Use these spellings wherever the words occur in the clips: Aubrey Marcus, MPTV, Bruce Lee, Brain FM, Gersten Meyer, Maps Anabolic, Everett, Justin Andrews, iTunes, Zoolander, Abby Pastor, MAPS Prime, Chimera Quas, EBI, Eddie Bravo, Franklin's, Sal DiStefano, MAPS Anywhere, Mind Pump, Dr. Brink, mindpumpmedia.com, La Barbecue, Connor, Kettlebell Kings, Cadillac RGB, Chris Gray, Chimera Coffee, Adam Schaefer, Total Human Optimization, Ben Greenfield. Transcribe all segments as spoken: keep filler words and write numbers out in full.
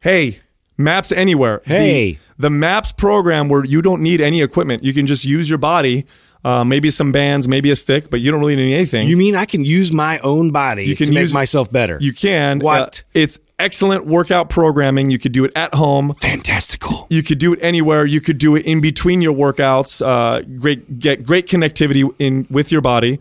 Hey, Maps Anywhere. Hey. The, the Maps program where you don't need any equipment. You can just use your body. Uh, maybe some bands, maybe a stick, but you don't really need anything. You mean I can use my own body you can to use, make myself better? You can. What? Uh, it's excellent workout programming. You could do it at home. Fantastical. You could do it anywhere. You could do it in between your workouts. Uh, great, get great connectivity in with your body.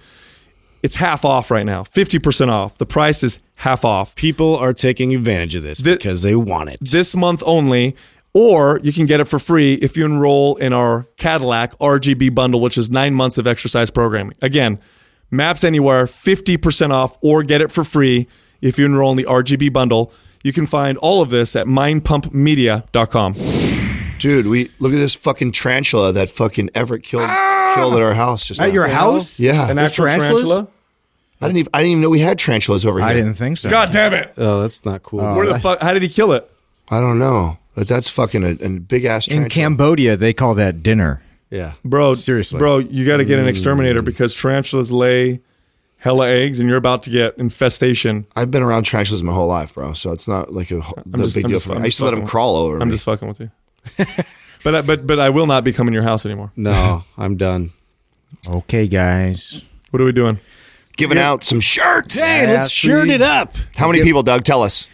It's half off right now, fifty percent off. The price is half off. People are taking advantage of this, this because they want it. This month only. Or you can get it for free if you enroll in our Cadillac R G B bundle, which is nine months of exercise programming. Again, Maps Anywhere, fifty percent off, or get it for free if you enroll in the R G B bundle. You can find all of this at mind pump media dot com. Dude, we look at this fucking tarantula that fucking Everett killed, ah! killed at our house. Just at now. Your house? Yeah. An actual tarantula? I didn't even I didn't even know we had tarantulas over here. I didn't think so. God damn it. Oh, that's not cool. Oh, Where the fuck? How did he kill it? I don't know. But that's fucking a, a big-ass tarantula. In Cambodia, they call that dinner. Yeah. Bro, seriously. Bro, you got to get an exterminator because tarantulas lay hella eggs, and you're about to get infestation. I've been around tarantulas my whole life, bro, so it's not like a the just, big I'm deal just, for me. I'm I used to let them crawl all over I'm me. Just fucking with you. but, I, but, but I will not be coming to your house anymore. No, I'm done. Okay, guys. What are we doing? Giving yeah. out some shirts. Hey, yeah, let's sweet. Shirt it up. How many people, Doug? Tell us.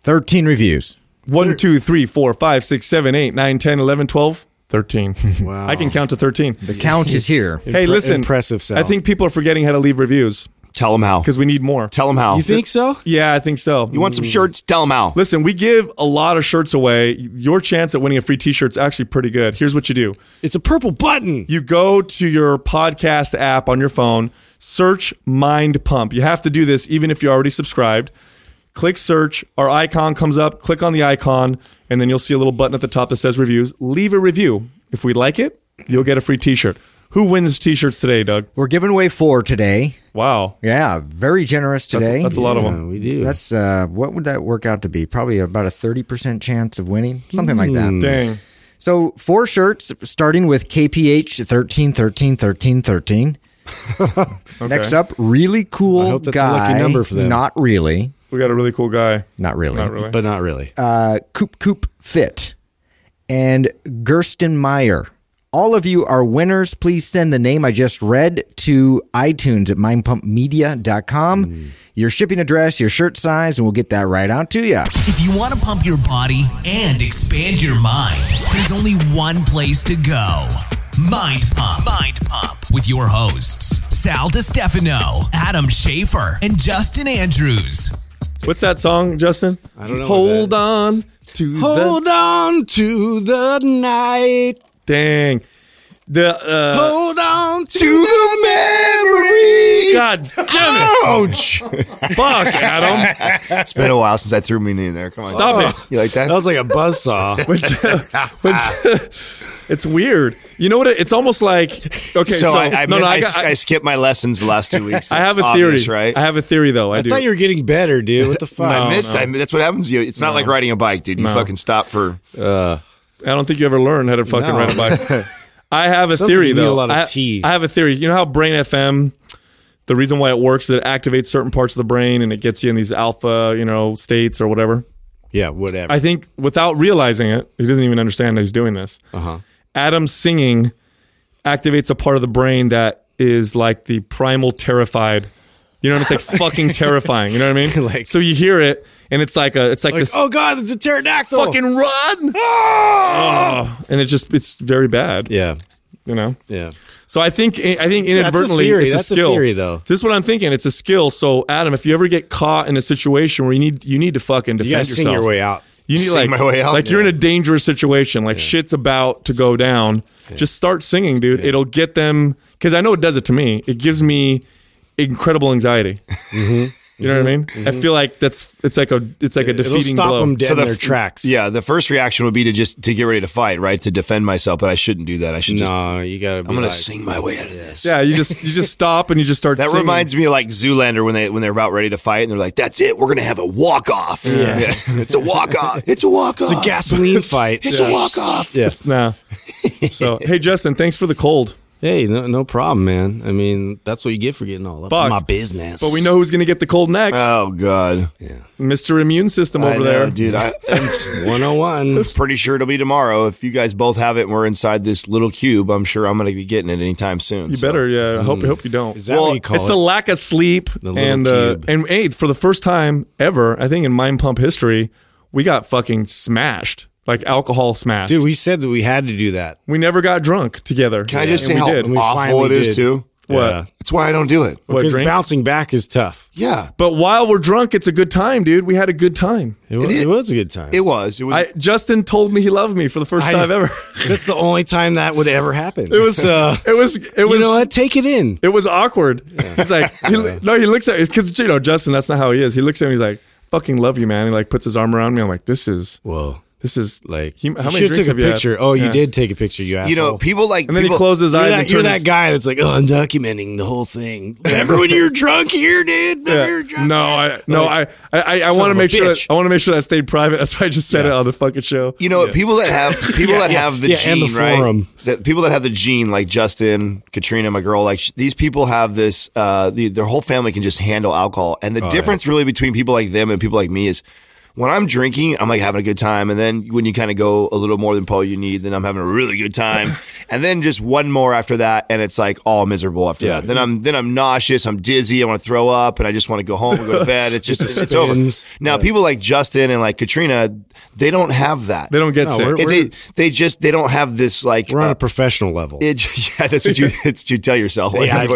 thirteen reviews. one, two, three, four, five, six, seven, eight, nine, ten, eleven, twelve, thirteen. Wow. I can count to thirteen. The count is here. Hey, Impre- listen. Impressive, Sal. I think people are forgetting how to leave reviews. Tell them how. Because we need more. Tell them how. You think so? Yeah, I think so. You want some shirts? Tell them how. Listen, we give a lot of shirts away. Your chance at winning a free t-shirt is actually pretty good. Here's what you do. It's a purple button. You go to your podcast app on your phone. Search Mind Pump. You have to do this even if you're already subscribed. Click search, our icon comes up, click on the icon, and then you'll see a little button at the top that says reviews. Leave a review. If we like it, you'll get a free t-shirt. Who wins t-shirts today, Doug? We're giving away four today. Wow. Yeah, very generous today. That's, that's a lot yeah, of them. We do. That's uh, what would that work out to be? Probably about a thirty percent chance of winning, something mm, like that. Dang. So four shirts, starting with K P H thirteen, thirteen, thirteen, thirteen. Okay. Next up, really cool guy. I hope that's guy, a lucky number for them. Not really. We got a really cool guy. Not really. Not really. But not really. Uh, Coop Coop Fit and Gersten Meyer. All of you are winners. Please send the name I just read to iTunes at mind pump media dot com. Mm. Your shipping address, your shirt size, and we'll get that right out to you. If you want to pump your body and expand your mind, there's only one place to go. Mind Pump. Mind Pump. With your hosts, Sal DiStefano, Adam Schaefer, and Justin Andrews. What's that song, Justin? I don't know. Hold on to Hold the... on to the night. Dang. The uh... Hold on to, to the memory. God damn it. Ouch. Fuck, Adam. It's been a while since I threw me in there. Come on. Stop oh. it. You like that? That was like a buzzsaw. Which, which, it's weird. You know what? It, it's almost like okay. So, so I, I, no, no, I, I, I, I skipped my lessons the last two weeks. That's I have a obvious, theory, right? I have a theory though. I, I do. Thought you were getting better, dude. What the fuck? No, I missed. No. I, that's what happens to you. It's not no. like riding a bike, dude. You no. fucking stop for. Uh, I don't think you ever learned how to fucking no. ride a bike. I have a Sounds theory like you though. Need a lot of I, tea. I have a theory. You know how Brain F M, the reason why it works is it activates certain parts of the brain and it gets you in these alpha, you know, states or whatever. Yeah, whatever. I think without realizing it, he doesn't even understand that he's doing this. Uh huh. Adam singing activates a part of the brain that is like the primal terrified. You know what I mean? It's like fucking terrifying. You know what I mean? Like, so you hear it, and it's like a, it's like, like this. Oh God, it's a pterodactyl! Fucking run! Oh! And it just, it's very bad. Yeah. You know. Yeah. So I think, I think inadvertently, that's a it's a that's skill. A theory, though. This is what I'm thinking. It's a skill. So Adam, if you ever get caught in a situation where you need, you need to fucking defend you yourself. Sing your way out. You need sing like, my way out, like yeah. you're in a dangerous situation. Like yeah. shit's about to go down. Yeah. Just start singing, dude. Yeah. It'll get them. Because I know it does it to me. It gives me incredible anxiety. Mm-hmm. You know mm-hmm. what I mean? Mm-hmm. I feel like that's it's like a it's like a defeating It'll stop blow. Them dead so the, in their tracks. Yeah, the first reaction would be to just to get ready to fight, right? To defend myself, but I shouldn't do that. I should. No, just, you gotta. Be I'm gonna like, sing my way out of this. Yeah, you just you just stop and you just start. That singing. Reminds me of like Zoolander when they when they're about ready to fight and they're like, "That's it, we're gonna have a walk off." Yeah. Yeah. It's a walk off. It's a walk off. It's a gasoline fight. It's yeah. a walk off. Yeah. It's, nah. So hey, Justin, thanks for the cold. Hey, no, no problem, man. I mean, that's what you get for getting all up Fuck. in my business. But we know who's going to get the cold next. Oh, God. Yeah. Mister Immune System I over know, there. Dude, I am one oh one. I'm pretty sure it'll be tomorrow. If you guys both have it and we're inside this little cube, I'm sure I'm going to be getting it anytime soon. You so. better, yeah. I hope, mm. I hope you don't. Is that well, what you call it's it? It's the lack of sleep. The and, uh, and, hey, for the first time ever, I think in Mind Pump history, we got fucking smashed. Like alcohol smash. Dude, we said that we had to do that. We never got drunk together. Can I just yeah. say how did. awful it is, did. too? What? Yeah. It's why I don't do it. What, because drink? Bouncing back is tough. Yeah. But while we're drunk, it's a good time, dude. We had a good time. It was, it, it was a good time. It was. It was. I, Justin told me he loved me for the first I, time ever. That's the only time that would ever happen. It was, uh, it was, it was, you know what? Take it in. It was awkward. Yeah. He's like, he, no, he looks at me because, you know, Justin, that's not how he is. He looks at me, he's like, fucking love you, man. He like puts his arm around me. I'm like, this is, whoa. This is like, he, how many you should have took a picture. Had? Oh, you yeah. did take a picture, you asshole. You know, people like... And then people, he closes his eyes that, and turns... You're that guy that's like, oh, I'm documenting the whole thing. Remember when you were drunk here, dude? Remember yeah. you were drunk No, I, like, no, I, I, I want to make sure that, I want to make sure that stayed private. That's why I just said yeah. it on the fucking show. You know, yeah. people that have people yeah, that have the yeah, gene, and the forum. right? That people that have the gene, like Justin, Katrina, my girl, like sh- these people have this, uh, the, their whole family can just handle alcohol. And the oh, difference yeah. really between people like them and people like me is... When I'm drinking, I'm like having a good time. And then when you kind of go a little more than Paul you need, then I'm having a really good time. And then just one more after that. And it's like all miserable after yeah. that. Then I'm, then I'm nauseous. I'm dizzy. I want to throw up and I just want to go home and go to bed. It's just, it's over. Now yeah. people like Justin and like Katrina, they don't have that. They don't get no, sick. We're, we're, they, they just, they don't have this like. We're on uh, a professional level. It, yeah, that's what you, it's, you tell yourself. Like, yeah,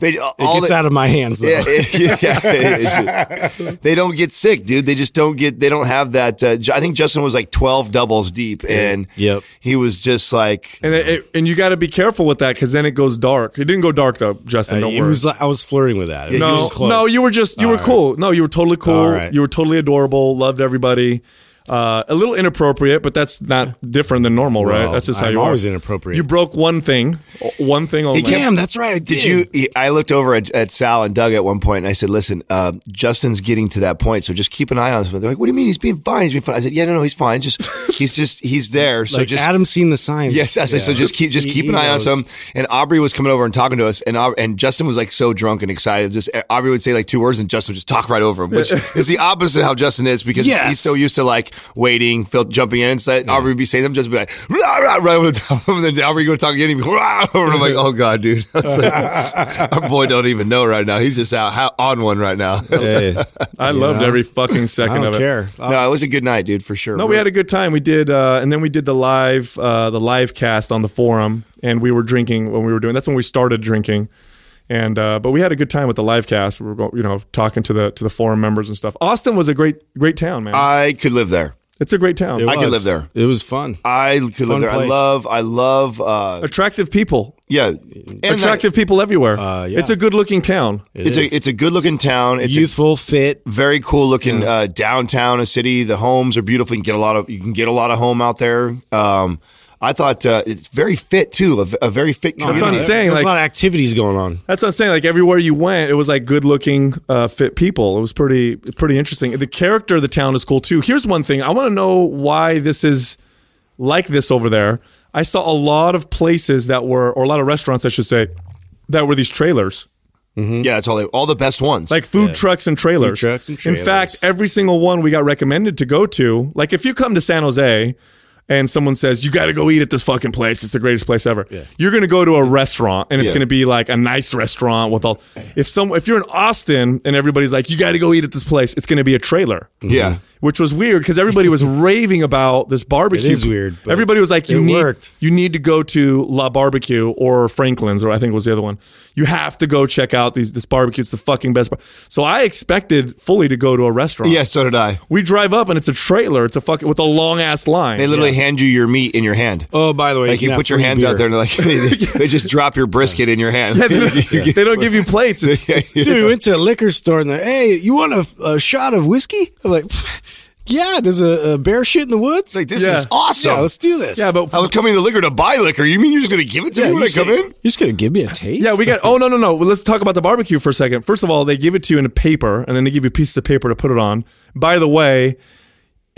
they, all it gets the, out of my hands. Though. Yeah, it, yeah, it, it, they don't get sick, dude. They just don't. Get they don't have that. Uh, I think Justin was like twelve doubles deep, and yep. he was just like. And it, it, and you got to be careful with that because then it goes dark. It didn't go dark though, Justin. Uh, don't worry. Was like, I was flirting with that. It no, was close. no, you were just you All were right. cool. No, you were totally cool. Right. You were totally adorable. Loved everybody. Uh, a little inappropriate, but that's not different than normal, right? Well, that's just how I'm you are. Always inappropriate. You broke one thing, one thing only. Hey, damn, that's right. I did. did you? I looked over at, at Sal and Doug at one point, and I said, "Listen, uh, Justin's getting to that point, so just keep an eye on him." They're like, "What do you mean he's being fine? He's being fine." I said, "Yeah, no, no, he's fine. Just he's just he's there." So like just Adam's seen the signs. Yes, I said, yeah. "So just keep just he, keep an eye knows. on him." And Aubrey was coming over and talking to us, and and Justin was like so drunk and excited. Just Aubrey would say like two words, and Justin would just talk right over him, which is the opposite of how Justin is because yes. he's so used to like. Waiting, Phil jumping in, and so yeah. Aubrey would be saying them, just be like, rah, rah, right over the top of him, and then Aubrey would talk again, and he'd be, rah, and I'm like, oh God, dude. I was like, our boy don't even know right now. He's just out how, on one right now. Hey, I you loved know? every fucking second I don't of care. it. No, it was a good night, dude, for sure. No, we had a good time. We did, uh, and then we did the live, uh, the live cast on the forum, and we were drinking when we were doing. That's when we started drinking, and uh, but we had a good time with the live cast. We were going, you know, talking to the to the forum members and stuff. Austin was a great great town, man. I could live there. It's a great town. I could live there. It was fun. I could fun live there. Place. I love, I love. Uh, attractive people. Yeah. And attractive I, people everywhere. Uh, yeah. It's a good looking town. It it's is. a It's a good looking town. It's Youthful, a, fit. Very cool looking yeah. uh, downtown, a city. The homes are beautiful. You can get a lot of, you can get a lot of home out there. Um, I thought uh, it's very fit too, a, a very fit community. That's what I'm saying. There's like, a lot of activities going on. That's what I'm saying. Like everywhere you went, it was like good looking, uh, fit people. It was pretty, pretty interesting. The character of the town is cool too. Here's one thing. I want to know why this is like this over there. I saw a lot of places that were, or a lot of restaurants, I should say, that were these trailers. Mm-hmm. Yeah, it's all, all the best ones. Like food yeah. trucks and trailers. Food trucks and trailers. In fact, every single one we got recommended to go to, like if you come to San Jose, and someone says, you got to go eat at this fucking place. It's the greatest place ever. Yeah. You're going to go to a restaurant, and it's yeah. going to be like a nice restaurant with all. If some, if you're in Austin and everybody's like, you got to go eat at this place, it's going to be a trailer. Mm-hmm. Yeah. Which was weird because everybody was raving about this barbecue. It is weird. Everybody was like, you need, worked. you need to go to La Barbecue or Franklin's, or I think it was the other one. You have to go check out these this barbecue. It's the fucking best. Bar- so I expected fully to go to a restaurant. Yeah, so did I. We drive up, and it's a trailer. It's a fucking, with a long-ass line. They literally yeah. hand you your meat in your hand. Oh, by the way. Like you, you put your hands beer. out there, and like, they, they just drop your brisket yeah. in your hand. Yeah, they, don't, yeah. they don't give you plates. It's, it's, dude, we went to a liquor store, and they're, hey, you want a, a shot of whiskey? I'm like, yeah, there's a, a bear shit in the woods. Like, this yeah. is awesome. Yeah, let's do this. Yeah, but I was coming to the liquor to buy liquor. You mean you're just going to give it to yeah, me when I come gonna, in? You're just going to give me a taste? Yeah, we got, oh, no, no, no. Well, let's talk about the barbecue for a second. First of all, they give it to you in a paper, and then they give you pieces of paper to put it on. By the way,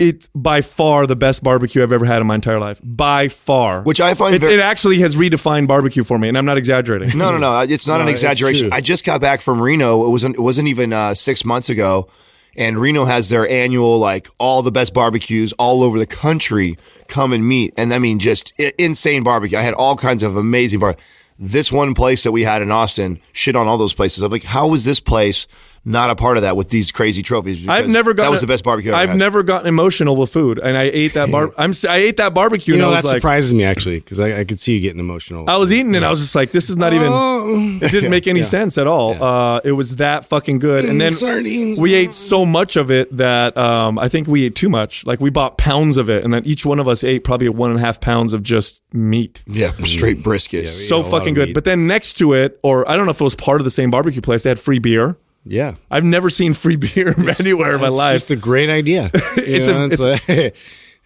It's by far the best barbecue I've ever had in my entire life. By far. Which I find it, very... It actually has redefined barbecue for me, and I'm not exaggerating. No, no, no. It's not no, an exaggeration. I just got back from Reno. It wasn't, it wasn't even uh, six months ago. And Reno has their annual, like, all the best barbecues all over the country come and meet. And I mean, just insane barbecue. I had all kinds of amazing barbecue. This one place that we had in Austin, shit on all those places. I'm like, how was this place not a part of that with these crazy trophies? I've never gotten, that was the best barbecue I've, I've had. never gotten emotional with food, and I ate that bar. I'm I ate that barbecue. You know, and I was that like, surprises me actually, because I, I could see you getting emotional. I was eating it. Yeah. I was just like, this is not oh. even. It didn't make any yeah. sense at all. Yeah. Uh, it was that fucking good, and then Sardines, we man. ate so much of it that um, I think we ate too much. Like we bought pounds of it, and then each one of us ate probably one and a half pounds of just meat. Yeah, straight brisket. Yeah, so fucking good. Meat. But then next to it, or I don't know if it was part of the same barbecue place, they had free beer. Yeah, I've never seen free beer it's, anywhere in my life. It's just a great idea. it's, know, a, it's, it's like,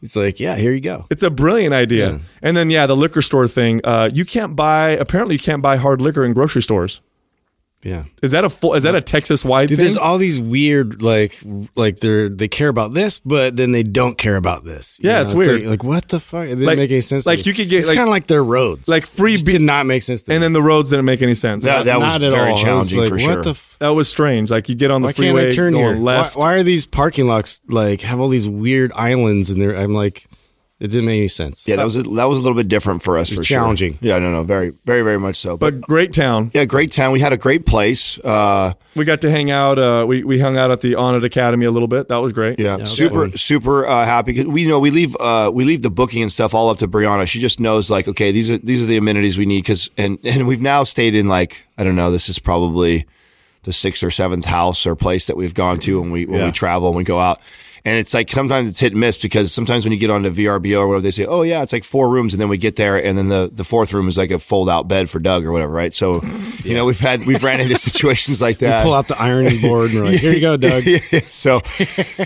it's like, yeah, here you go. It's a brilliant idea. Yeah. And then, yeah, the liquor store thing. Uh, you can't buy. Apparently, you can't buy hard liquor in grocery stores. Yeah, is that a full, is that a Texas wide thing? There's all these weird like like they they care about this, but then they don't care about this. Yeah, it's, it's weird. Like, like what the fuck? It didn't like, make any sense. Like to you me. could get it's like, kind of like their roads. Like free beer did not make sense. to And me. then the roads didn't make any sense. That, that not was at very all. challenging was like, for sure. What the f- that was strange. Like you get on the why freeway, can't I turn going here? left. Why, why are these parking lots like have all these weird islands in there? I'm like, it didn't make any sense. Yeah, that was a, that was a little bit different for us, for sure. Challenging. Yeah, no, no, very, very, very much so. But, but great town. Yeah, great town. We had a great place. Uh, we got to hang out. Uh, we we hung out at the Onnit Academy a little bit. That was great. Yeah, yeah was super, fun. super uh, happy. Cause we you know we leave uh, we leave the booking and stuff all up to Brianna. She just knows like, okay, these are these are the amenities we need. Because and and we've now stayed in like I don't know. This is probably the sixth or seventh house or place that we've gone to when we when yeah. we travel and we go out. And it's like sometimes it's hit and miss because sometimes when you get onto V R B O or whatever, they say, oh, yeah, it's like four rooms. And then we get there and then the, the fourth room is like a fold out bed for Doug or whatever. Right. So, yeah. you know, we've had we've ran into situations like that. We pull out the ironing board and we're like, here you go, Doug. So,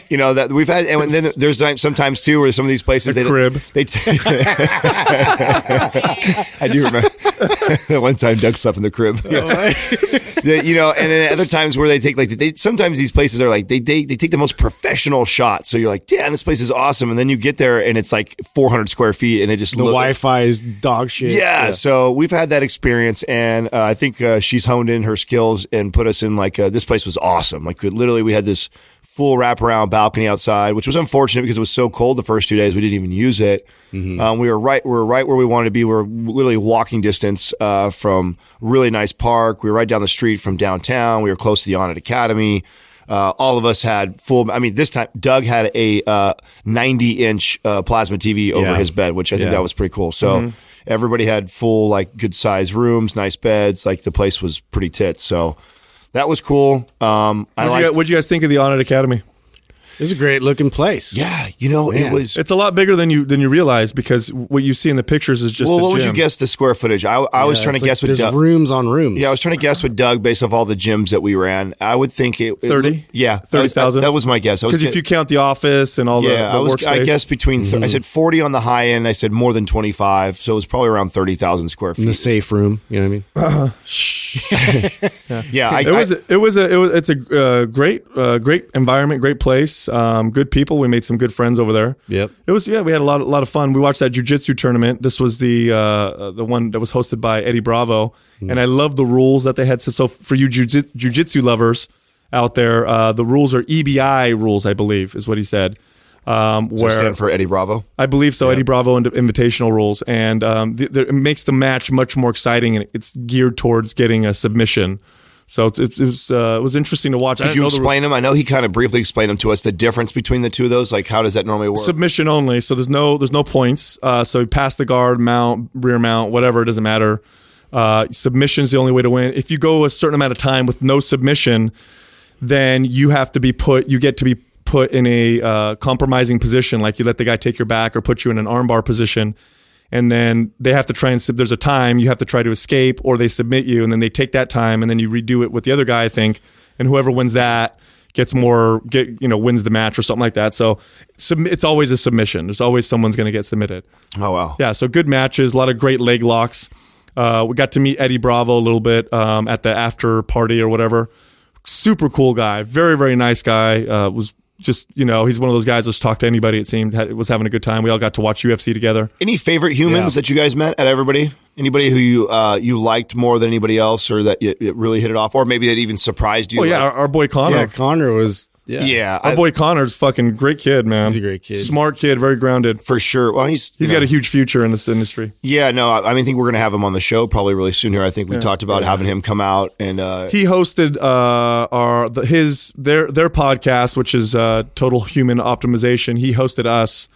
you know, that we've had. And then there's sometimes, too, where some of these places the they crib. They t- I do remember that one time Doug slept in the crib. Yeah. You know, and then other times where they take like they sometimes these places are like they they, they take the most professional shot. So you're like, damn, this place is awesome. And then you get there and it's like four hundred square feet and it just... The Wi-Fi is dog shit. Yeah, yeah. So we've had that experience and uh, I think uh, she's honed in her skills and put us in like, uh, this place was awesome. Like literally we had this full wraparound balcony outside, which was unfortunate because it was so cold the first two days. We didn't even use it. Mm-hmm. Um, we were right we were right where we wanted to be. We were literally walking distance uh, from really nice park. We were right down the street from downtown. We were close to the Onnit Academy. Uh, all of us had full, I mean, this time Doug had a uh, ninety inch uh, plasma T V over yeah. his bed, which I think yeah. that was pretty cool. So mm-hmm. everybody had full, like, good size rooms, nice beds. Like, the place was pretty tits. So that was cool. Um, I liked- you, what'd you guys think of the Onnit Academy? It was a great looking place. Yeah, you know, Man. it was. It's a lot bigger than you than you realize because what you see in the pictures is just. Well, the what gym. would you guess the square footage? I, I yeah, was trying to like guess with Doug. Rooms on rooms. Yeah, I was trying to guess with Doug based off all the gyms that we ran. I would think it thirty. Yeah, thirty thousand. That was my guess. Because if you count the office and all yeah, the, the I was, workspace, I guess between th- mm-hmm. I said forty on the high end. I said more than twenty five, so it was probably around thirty thousand square feet. In the safe room, you know what I mean? Uh-huh. yeah, yeah I, it, was, I, it was a it was it's a uh, great uh, great environment, great place. Um, good people. We made some good friends over there. Yep. It was yeah. We had a lot, a lot of fun. We watched that jiu-jitsu tournament. This was the uh, the one that was hosted by Eddie Bravo, mm. and I love the rules that they had. So, so for you jiu-jitsu lovers out there, uh, the rules are E B I rules, I believe, is what he said. Um, where so stand for Eddie Bravo, I believe so. Yeah. Eddie Bravo and invitational rules, and um, the, the, it makes the match much more exciting, and it's geared towards getting a submission. So it, it was uh, it was interesting to watch. Did I you know explain them? I know he kind of briefly explained them to us. The difference between the two of those, like how does that normally work? Submission only. So there's no there's no points. Uh, so you pass the guard, mount, rear mount, whatever. It doesn't matter. Uh, submission is the only way to win. If you go a certain amount of time with no submission, then you have to be put. You get to be put in a uh, compromising position, like you let the guy take your back or put you in an armbar position. And then they have to try and, there's a time you have to try to escape or they submit you and then they take that time and then you redo it with the other guy, I think. And whoever wins that gets more, get you know, wins the match or something like that. So sub- it's always a submission. There's always someone's going to get submitted. Oh, wow. Yeah, so good matches, a lot of great leg locks. Uh, we got to meet Eddie Bravo a little bit um, at the after party or whatever. Super cool guy. Very, very nice guy. Uh, was just, you know, he's one of those guys that's talked to anybody, it seemed, had, was having a good time. We all got to watch U F C together. Any favorite humans yeah. that you guys met at everybody? Anybody who you uh, you liked more than anybody else, or that you, it really hit it off, or maybe that even surprised you? Oh, like, yeah, our, our boy Connor. Yeah, Connor was... Yeah. yeah. Our I, boy Connor's fucking great kid, man. He's a great kid. Smart kid, very grounded. For sure. Well, he's he's got know, a huge future in this industry. Yeah, no, I, I mean, I think we're going to have him on the show probably really soon here. I think we yeah. talked about yeah. having him come out and uh, he hosted uh, our the, his their their podcast, which is uh, Total Human Optimization. He hosted us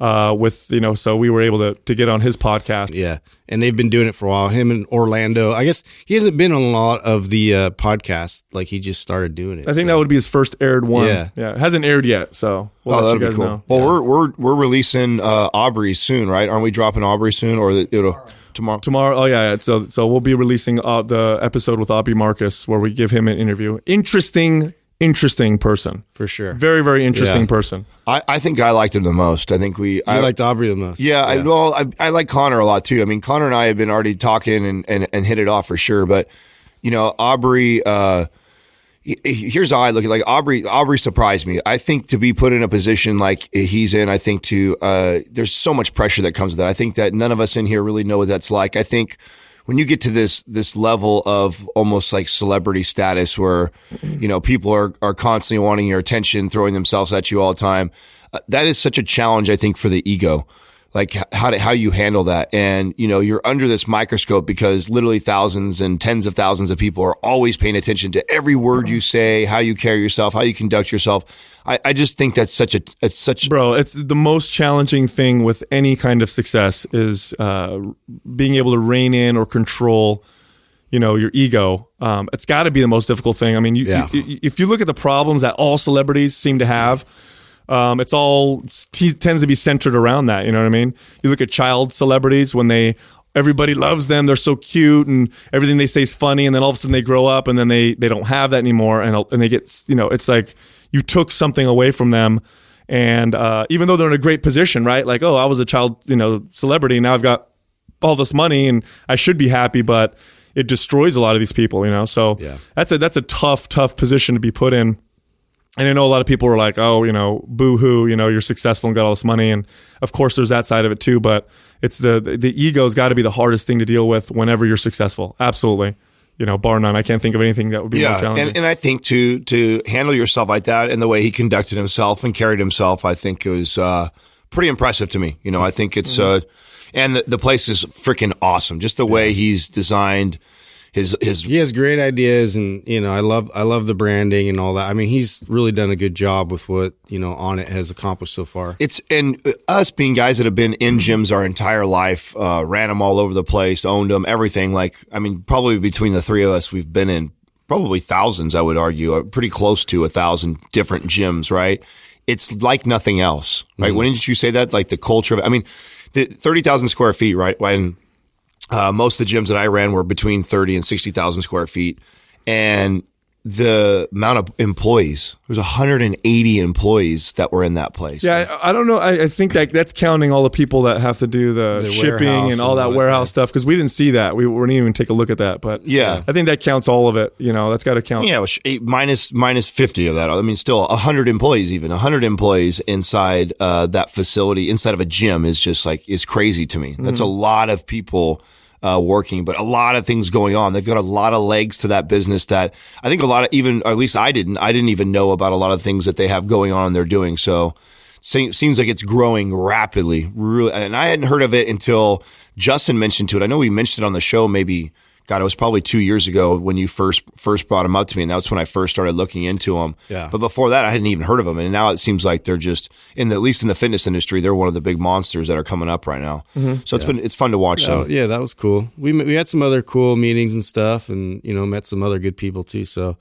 uh, with, you know, so we were able to to get on his podcast. Yeah. And they've been doing it for a while. Him and Orlando. I guess he hasn't been on a lot of the uh, podcasts. Like, he just started doing it. I think so. That would be his first aired one. Yeah, yeah. It hasn't aired yet, so we'll oh, let you guys cool. know. Well, yeah. we're we're we're releasing uh, Aubrey soon, right? Aren't we dropping Aubrey soon, or the, it'll, tomorrow? Tomorrow. Oh yeah. yeah. So so we'll be releasing uh, the episode with Aubrey Marcus, where we give him an interview. Interesting. Interesting person. For sure. Very, very interesting yeah. person. I, I think I liked him the most. I think we... You I liked Aubrey the most. Yeah. yeah. I, well, I, I like Connor a lot, too. I mean, Connor and I have been already talking and, and, and hit it off for sure. But, you know, Aubrey... Uh, he, here's how I look at it. Like, Aubrey, Aubrey surprised me. I think to be put in a position like he's in, I think to... Uh, there's so much pressure that comes with that. I think that none of us in here really know what that's like. I think... When you get to this this level of almost like celebrity status where, you know, people are, are constantly wanting your attention, throwing themselves at you all the time, uh, that is such a challenge, I think, for the ego, like how to, how you handle that. And, you know, you're under this microscope because literally thousands and tens of thousands of people are always paying attention to every word you say, how you carry yourself, how you conduct yourself. I, I just think that's such a it's such bro. It's the most challenging thing with any kind of success is uh, being able to rein in or control, you know, your ego. Um, it's got to be the most difficult thing. I mean, you, yeah. you, if you look at the problems that all celebrities seem to have, um, it's all t- tends to be centered around that. You know what I mean? You look at child celebrities when they. Everybody loves them. They're so cute, and everything they say is funny. And then all of a sudden, they grow up, and then they they don't have that anymore. And and they get, you know, it's like you took something away from them. And uh, even though they're in a great position, right? Like, oh, I was a child, you know, celebrity. Now I've got all this money, and I should be happy, but it destroys a lot of these people, you know. So yeah. that's a that's a tough, tough position to be put in. And I know a lot of people were like, oh, you know, boo-hoo, you know, you're successful and got all this money. And of course, there's that side of it too. But it's the the ego's got to be the hardest thing to deal with whenever you're successful. Absolutely. You know, bar none. I can't think of anything that would be yeah, more challenging. And, and I think to to handle yourself like that and the way he conducted himself and carried himself, I think it was uh, pretty impressive to me. You know, I think it's mm-hmm. – uh, and the, the place is freaking awesome. Just the yeah. way he's designed – His, his he has great ideas, and you know I love I love the branding and all that. I mean, he's really done a good job with what, you know, Onnit has accomplished so far. It's and us being guys that have been in gyms our entire life, uh, ran them all over the place, owned them, everything. Like, I mean, probably between the three of us, we've been in probably thousands. I would argue, pretty close to a thousand different gyms. Right? It's like nothing else. Right? Mm-hmm. When did you say that? Like the culture of it. I mean, the thirty thousand square feet. Right? When Uh, most of the gyms that I ran were between thirty and sixty thousand square feet. And the amount of employees, there was one hundred eighty employees that were in that place. Yeah, I, I don't know. I, I think that that's counting all the people that have to do the, the shipping and all that, and that warehouse stuff, because we didn't see that. We, we didn't even take a look at that. But yeah, I think that counts all of it. You know, that's got to count. Yeah, eight, minus, minus fifty of that. I mean, still one hundred employees even. one hundred employees inside uh, that facility, inside of a gym is just like, is crazy to me. That's mm-hmm. a lot of people. Uh, working, but a lot of things going on. They've got a lot of legs to that business that I think a lot of even, or at least I didn't, I didn't even know about a lot of things that they have going on and they're doing. So it seems like it's growing rapidly. Really, and I hadn't heard of it until Justin mentioned to it. I know we mentioned it on the show maybe, God, it was probably two years ago when you first, first brought them up to me. And that's when I first started looking into them. Yeah. But before that, I hadn't even heard of them. And now it seems like they're just in the, at least in the fitness industry, they're one of the big monsters that are coming up right now. Mm-hmm. So it's yeah. been, it's fun to watch. Yeah, so yeah, that was cool. We, we had some other cool meetings and stuff, and, you know, met some other good people too. So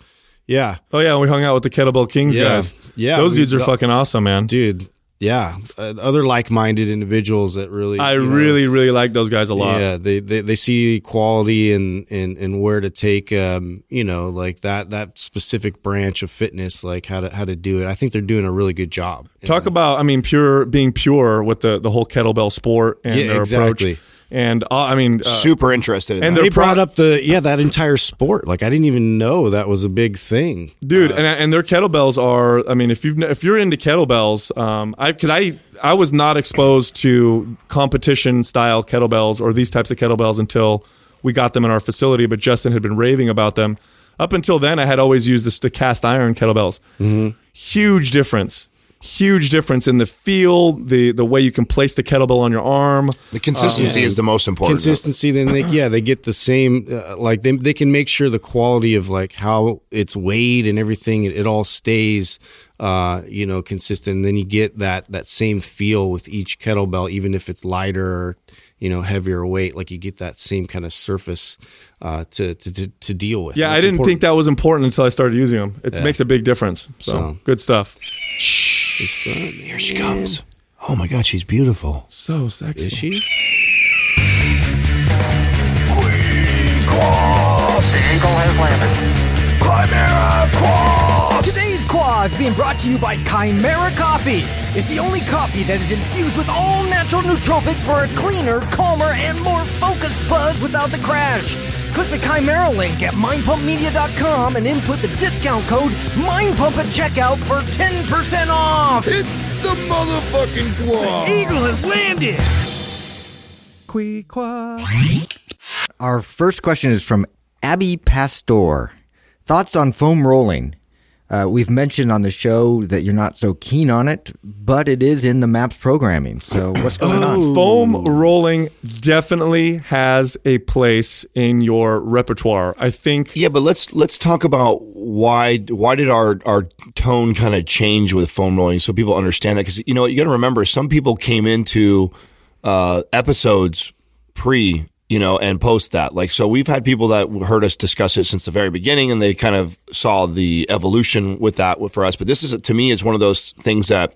yeah. Oh yeah. We hung out with the Kettlebell Kings yeah. guys. Yeah. Those we, dudes are the, fucking awesome, man. Dude. Yeah, uh, other like-minded individuals that really... I you know, really, really like those guys a lot. Yeah, they they, they see quality and, and, and where to take, um, you know, like that that specific branch of fitness, like how to how to do it. I think they're doing a really good job. Talk know? about, I mean, pure being pure with the, the whole kettlebell sport and yeah, their exactly. approach. And uh, I mean, uh, super interested in and that. They brought pro- up the, yeah, that entire sport. Like, I didn't even know that was a big thing, dude. Uh, and and their kettlebells are, I mean, if you've, if you're into kettlebells, um, I, cause I, I was not exposed to competition style kettlebells or these types of kettlebells until we got them in our facility, but Justin had been raving about them. Up until then, I had always used this, the cast iron kettlebells. Mm-hmm. Huge difference. Huge difference in the feel, the the way you can place the kettlebell on your arm. The consistency um, is the most important. Consistency, then they, yeah, they get the same, uh, like they they can make sure the quality of like how it's weighed and everything, it, it all stays, uh, you know, consistent. And then you get that that same feel with each kettlebell, even if it's lighter or, you know, heavier weight, like you get that same kind of surface uh, to, to to deal with. Yeah, I didn't important. think that was important until I started using them. It yeah. makes a big difference. So, so. good stuff. Shh. Here she comes. Oh my God, she's beautiful. So sexy. Is she? Queen Quas. The eagle has landed. Chimera Quas. Today's Quas being brought to you by Chimera Coffee. It's the only coffee that is infused with all natural nootropics for a cleaner, calmer, and more focused buzz without the crash. Click the Chimera link at mind pump media dot com and input the discount code MINDPUMP at checkout for ten percent off. It's the motherfucking Quas. The eagle has landed. Quas. Our first question is from Abby Pastor. Thoughts on foam rolling? Uh, we've mentioned on the show that you're not so keen on it, but it is in the MAPS programming. So what's going oh. on? Foam rolling definitely has a place in your repertoire, I think. Yeah, but let's let's talk about why why did our, our tone kind of change with foam rolling so people understand that. Because, you know, you got to remember, some people came into uh, episodes pre- you know, and post that. Like, so we've had people that heard us discuss it since the very beginning, and they kind of saw the evolution with that for us. But this is, to me, is one of those things that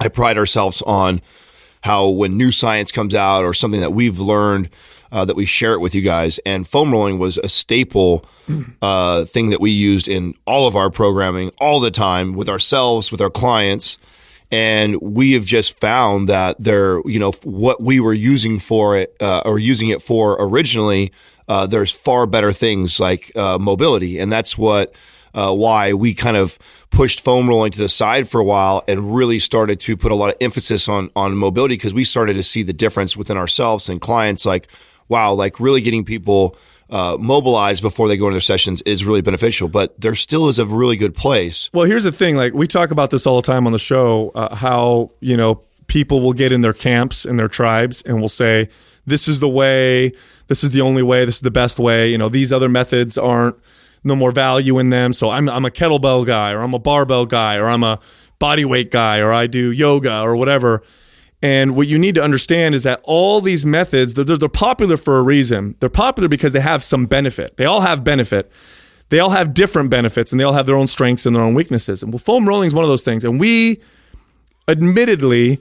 I pride ourselves on, how when new science comes out or something that we've learned, uh, that we share it with you guys. And foam rolling was a staple uh, thing that we used in all of our programming all the time with ourselves, with our clients. And we have just found that there, you know, what we were using for it, uh, or using it for originally, uh, there's far better things like, uh, mobility. And that's what, uh, why we kind of pushed foam rolling to the side for a while and really started to put a lot of emphasis on, on mobility, because we started to see the difference within ourselves and clients. Like, wow, like really getting people, uh, mobilized before they go into their sessions is really beneficial, but there still is a really good place. Well, here's the thing. Like, we talk about this all the time on the show, uh, how, you know, people will get in their camps and their tribes and will say, this is the way, this is the only way, this is the best way. You know, these other methods aren't, no more value in them. So I'm, I'm a kettlebell guy, or I'm a barbell guy, or I'm a body weight guy, or I do yoga or whatever. And what you need to understand is that all these methods, they're, they're popular for a reason. They're popular because they have some benefit. They all have benefit. They all have different benefits, and they all have their own strengths and their own weaknesses. And well, foam rolling is one of those things. And we admittedly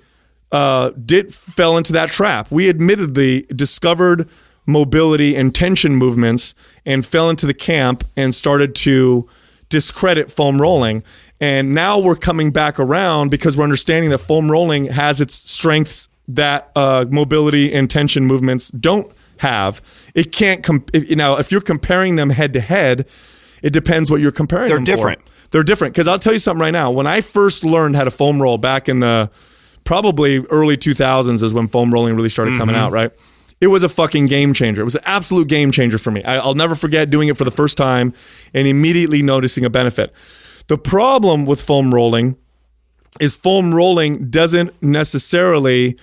uh, did fell into that trap. We admittedly discovered mobility and tension movements and fell into the camp and started to discredit foam rolling. And now we're coming back around because we're understanding that foam rolling has its strengths that uh, mobility and tension movements don't have. It can't comp- – now, if you're comparing them head-to-head, it depends what you're comparing They're them different. for. They're different. They're different, because I'll tell you something right now. When I first learned how to foam roll back in the probably early two thousands is when foam rolling really started mm-hmm. coming out, right? It was a fucking game changer. It was an absolute game changer for me. I, I'll never forget doing it for the first time and immediately noticing a benefit. The problem with foam rolling is foam rolling doesn't necessarily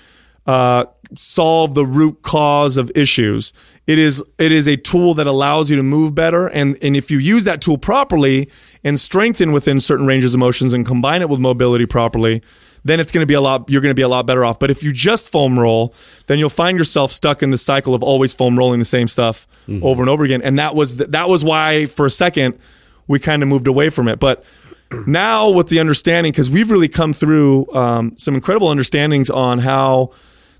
uh, solve the root cause of issues. It is it is a tool that allows you to move better, and, and if you use that tool properly and strengthen within certain ranges of motions and combine it with mobility properly, then it's going to be a lot. You're going to be a lot better off. But if you just foam roll, then you'll find yourself stuck in the cycle of always foam rolling the same stuff mm-hmm. over and over again. And that was th- that was why for a second we kind of moved away from it. But now with the understanding, because we've really come through um, some incredible understandings on how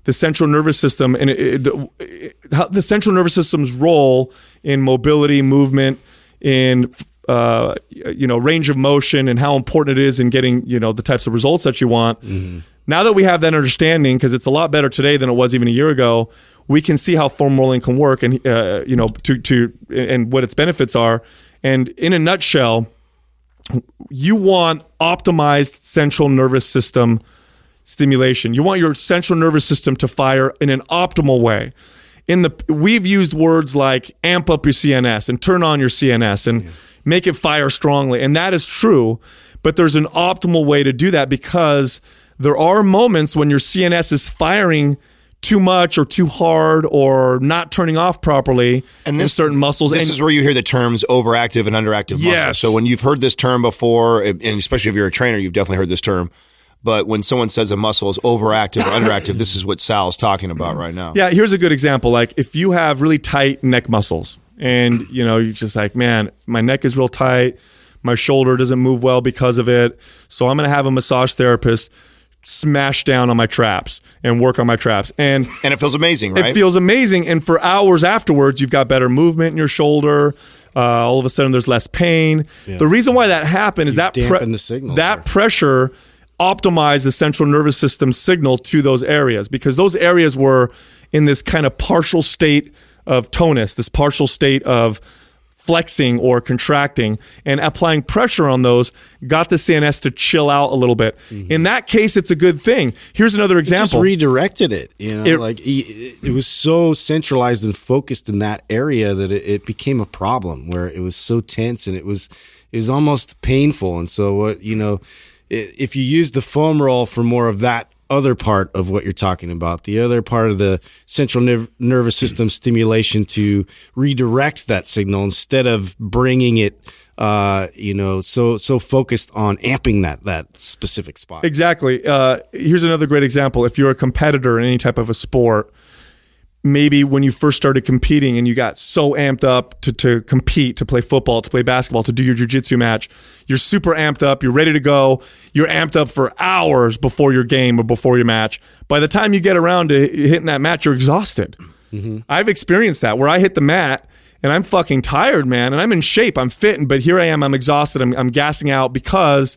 the central nervous system and it, it, it, how the central nervous system's role in mobility, movement, in uh, you know range of motion, and how important it is in getting you know the types of results that you want. Mm-hmm. Now that we have that understanding, because it's a lot better today than it was even a year ago, we can see how foam rolling can work, and uh, you know, to to and what its benefits are. And in a nutshell, you want optimized central nervous system stimulation. You want your central nervous system to fire in an optimal way. In the we've used words like amp up your C N S and turn on your C N S and yeah. make it fire strongly, and that is true. But there's an optimal way to do that, because there are moments when your C N S is firing too much or too hard or not turning off properly and this, in certain muscles. This and, is where you hear the terms overactive and underactive yes. muscles. So when you've heard this term before, and especially if you're a trainer, you've definitely heard this term. But when someone says a muscle is overactive or underactive, this is what Sal's talking about right now. Yeah, here's a good example. Like if you have really tight neck muscles and, you know, you're just like, man, my neck is real tight. My shoulder doesn't move well because of it. So I'm going to have a massage therapist smash down on my traps and work on my traps. And and it feels amazing, right? It feels amazing. And for hours afterwards, you've got better movement in your shoulder. Uh, all of a sudden, there's less pain. Yeah. The reason why that happened is you that pre- the signal that there. pressure optimized the central nervous system signal to those areas, because those areas were in this kind of partial state of tonus, this partial state of flexing or contracting, and applying pressure on those got the C N S to chill out a little bit. Mm-hmm. In that case, it's a good thing. Here's another example. It just redirected it. You know, it, like it, it was so centralized and focused in that area that it, it became a problem where it was so tense and it was it was almost painful. And so what you know, if you use the foam roll for more of that other part of what you're talking about, the other part of the central nerv- nervous system stimulation to redirect that signal instead of bringing it, uh, you know, so so focused on amping that that specific spot. Exactly. Uh, here's another great example. If you're a competitor in any type of a sport, maybe when you first started competing and you got so amped up to, to compete, to play football, to play basketball, to do your jiu-jitsu match, you're super amped up, you're ready to go, you're amped up for hours before your game or before your match. By the time you get around to hitting that match, you're exhausted. Mm-hmm. I've experienced that where I hit the mat and I'm fucking tired, man, and I'm in shape, I'm fit, but here I am, I'm exhausted, I'm, I'm gassing out because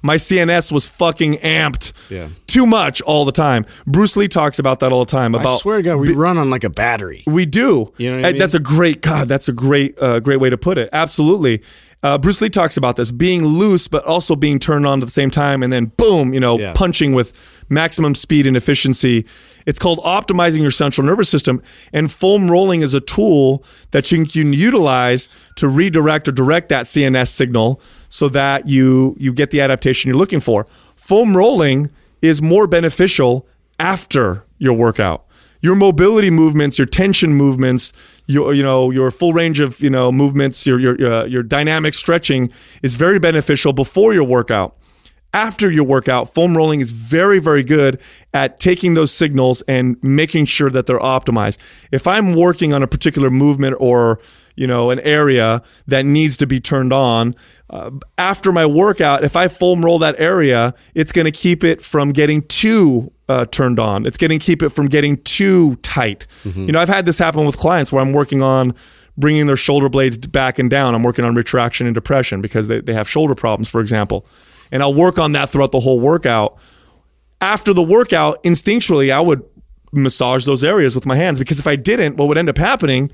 my C N S was fucking amped yeah. too much all the time. Bruce Lee talks about that all the time. About, I swear to God, we be, run on like a battery. We do. You know what I mean? That's a great, God, that's a great uh, great way to put it. Absolutely. Uh, Bruce Lee talks about this, being loose but also being turned on at the same time, and then boom, you know, yeah. punching with maximum speed and efficiency. It's called optimizing your central nervous system, and foam rolling is a tool that you can utilize to redirect or direct that C N S signal so that you you get the adaptation you're looking for. Foam rolling is more beneficial after your workout. Your mobility movements, your tension movements, your you know your full range of you know movements, your your uh, your dynamic stretching is very beneficial before your workout. After your workout, foam rolling is very, very good at taking those signals and making sure that they're optimized. If I'm working on a particular movement or you know an area that needs to be turned on, uh, after my workout, if I foam roll that area, it's going to keep it from getting too Uh, turned on. It's going to keep it from getting too tight. Mm-hmm. You know, I've had this happen with clients where I'm working on bringing their shoulder blades back and down. I'm working on retraction and depression because they, they have shoulder problems, for example. And I'll work on that throughout the whole workout. After the workout, instinctually, I would massage those areas with my hands, because if I didn't, what would end up happening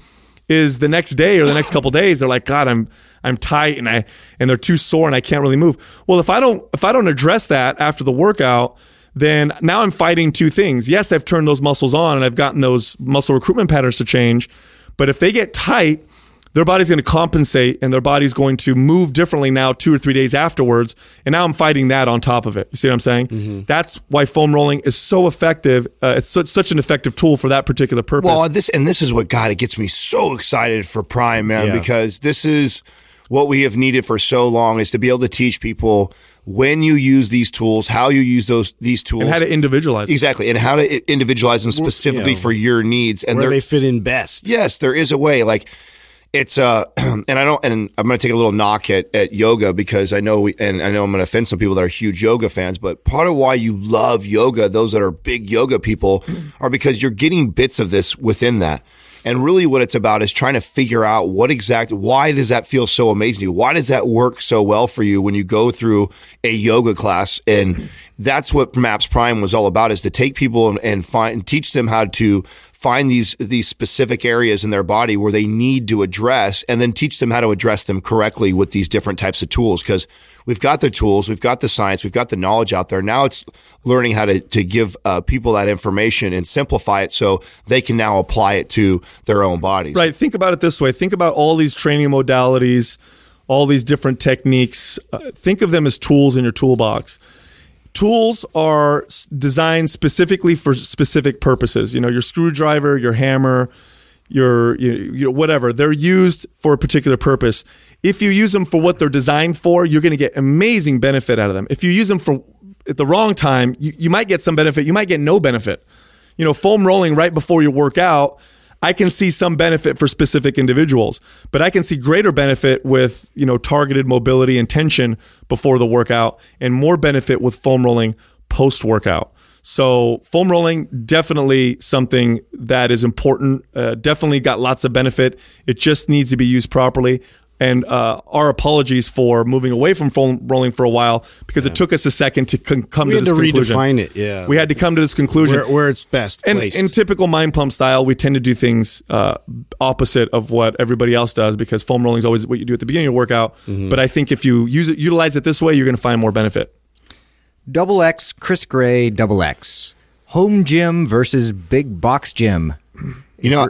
is the next day or the next couple of days, they're like, God, I'm I'm tight and I and they're too sore and I can't really move. Well, if I don't if I don't address that after the workout, then now I'm fighting two things. Yes, I've turned those muscles on and I've gotten those muscle recruitment patterns to change. But if they get tight, their body's going to compensate and their body's going to move differently now two or three days afterwards. And now I'm fighting that on top of it. You see what I'm saying? Mm-hmm. That's why foam rolling is so effective. Uh, it's such, such an effective tool for that particular purpose. Well, this and this is what, God, it gets me so excited for Prime, man, yeah. because this is what we have needed for so long, is to be able to teach people when you use these tools, how you use those these tools. And how to individualize them. Exactly. And how to individualize them specifically you know, for your needs. And where they fit in best. Yes, there is a way. Like it's, uh, and I don't, and I'm going to take a little knock at, at yoga, because I know we, and I know I'm going to offend some people that are huge yoga fans, but part of why you love yoga, those that are big yoga people, are because you're getting bits of this within that. And really what it's about is trying to figure out what exact, why does that feel so amazing to you? Why does that work so well for you when you go through a yoga class? And that's what MAPS Prime was all about, is to take people and, and find and teach them how to find these these specific areas in their body where they need to address, and then teach them how to address them correctly with these different types of tools. Because we've got the tools, we've got the science, we've got the knowledge out there. Now it's learning how to to give uh, people that information and simplify it so they can now apply it to their own bodies. Right. Think about it this way. Think about all these training modalities, all these different techniques. Uh, think of them as tools in your toolbox. Tools are designed specifically for specific purposes. You know, your screwdriver, your hammer, your you know, whatever, they're used for a particular purpose. If you use them for what they're designed for, you're going to get amazing benefit out of them. If you use them for at the wrong time, you, you might get some benefit, you might get no benefit. You know, foam rolling right before you work out, I can see some benefit for specific individuals, but I can see greater benefit with, you know, targeted mobility and tension before the workout, and more benefit with foam rolling post-workout. So foam rolling, definitely something that is important, uh, definitely got lots of benefit. It just needs to be used properly. And uh, our apologies for moving away from foam rolling for a while, because yeah. it took us a second to con- come we to this to conclusion. We had to redefine it, yeah. We had to come to this conclusion. Where, where it's best and, placed. In typical Mind Pump style, we tend to do things uh, opposite of what everybody else does, because foam rolling is always what you do at the beginning of your workout. Mm-hmm. But I think if you use it, utilize it this way, you're going to find more benefit. Double X, Chris Gray, Double X. Home gym versus big box gym. You know...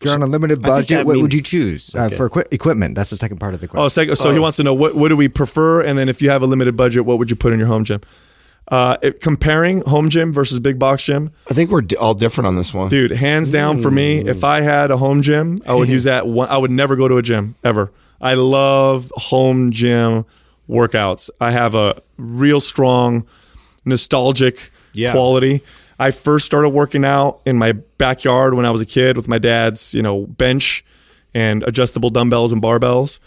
If you're on a limited budget, what mean, would you choose okay. uh, for equi- equipment? That's the second part of the question. Oh, so, so oh. He wants to know, what, what do we prefer? And then if you have a limited budget, what would you put in your home gym? Uh, it, comparing home gym versus big box gym. I think we're d- all different on this one. Dude, hands down mm. for me, if I had a home gym, I would use that one. I would never go to a gym, ever. I love home gym workouts. I have a real strong, nostalgic yeah. quality. I first started working out in my backyard when I was a kid with my dad's, you know, bench and adjustable dumbbells and barbells.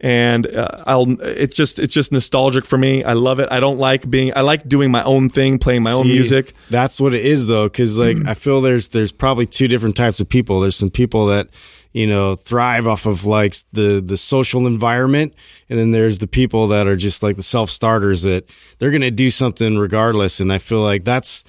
And uh, I'll, it's just, it's just nostalgic for me. I love it. I don't like being, I like doing my own thing, playing my See, own music. That's what it is though. Cause like, I feel there's, there's probably two different types of people. There's some people that, you know, thrive off of like the, the social environment. And then there's the people that are just like the self-starters that they're going to do something regardless. And I feel like that's,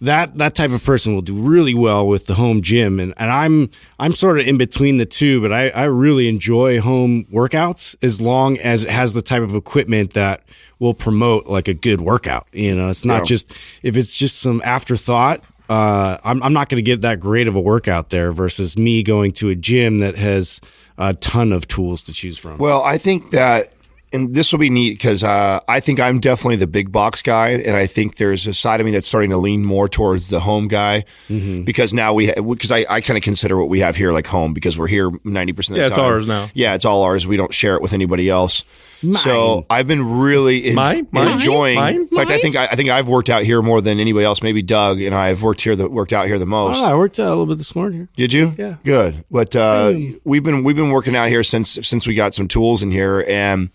That that type of person will do really well with the home gym, and, and I'm I'm sort of in between the two, but I, I really enjoy home workouts as long as it has the type of equipment that will promote like a good workout. You know, it's not yeah. just if it's just some afterthought. Uh, I'm I'm not going to get that great of a workout there versus me going to a gym that has a ton of tools to choose from. Well, I think that. And this will be neat because uh, I think I'm definitely the big box guy, and I think there's a side of me that's starting to lean more towards the home guy mm-hmm. because now we because ha- I, I kind of consider what we have here like home because we're here ninety percent of the yeah, time. Yeah, it's ours now. Yeah, it's all ours. We don't share it with anybody else. Mine. So I've been really in, Mine? Mine? enjoying. Mine? In fact, Mine? I think I, I think I've worked out here more than anybody else. Maybe Doug and I have worked here, the, worked out here the most. Oh, I worked out a little bit this morning. Did you? Yeah, good. But uh, we've been we've been working out here since since we got some tools in here, and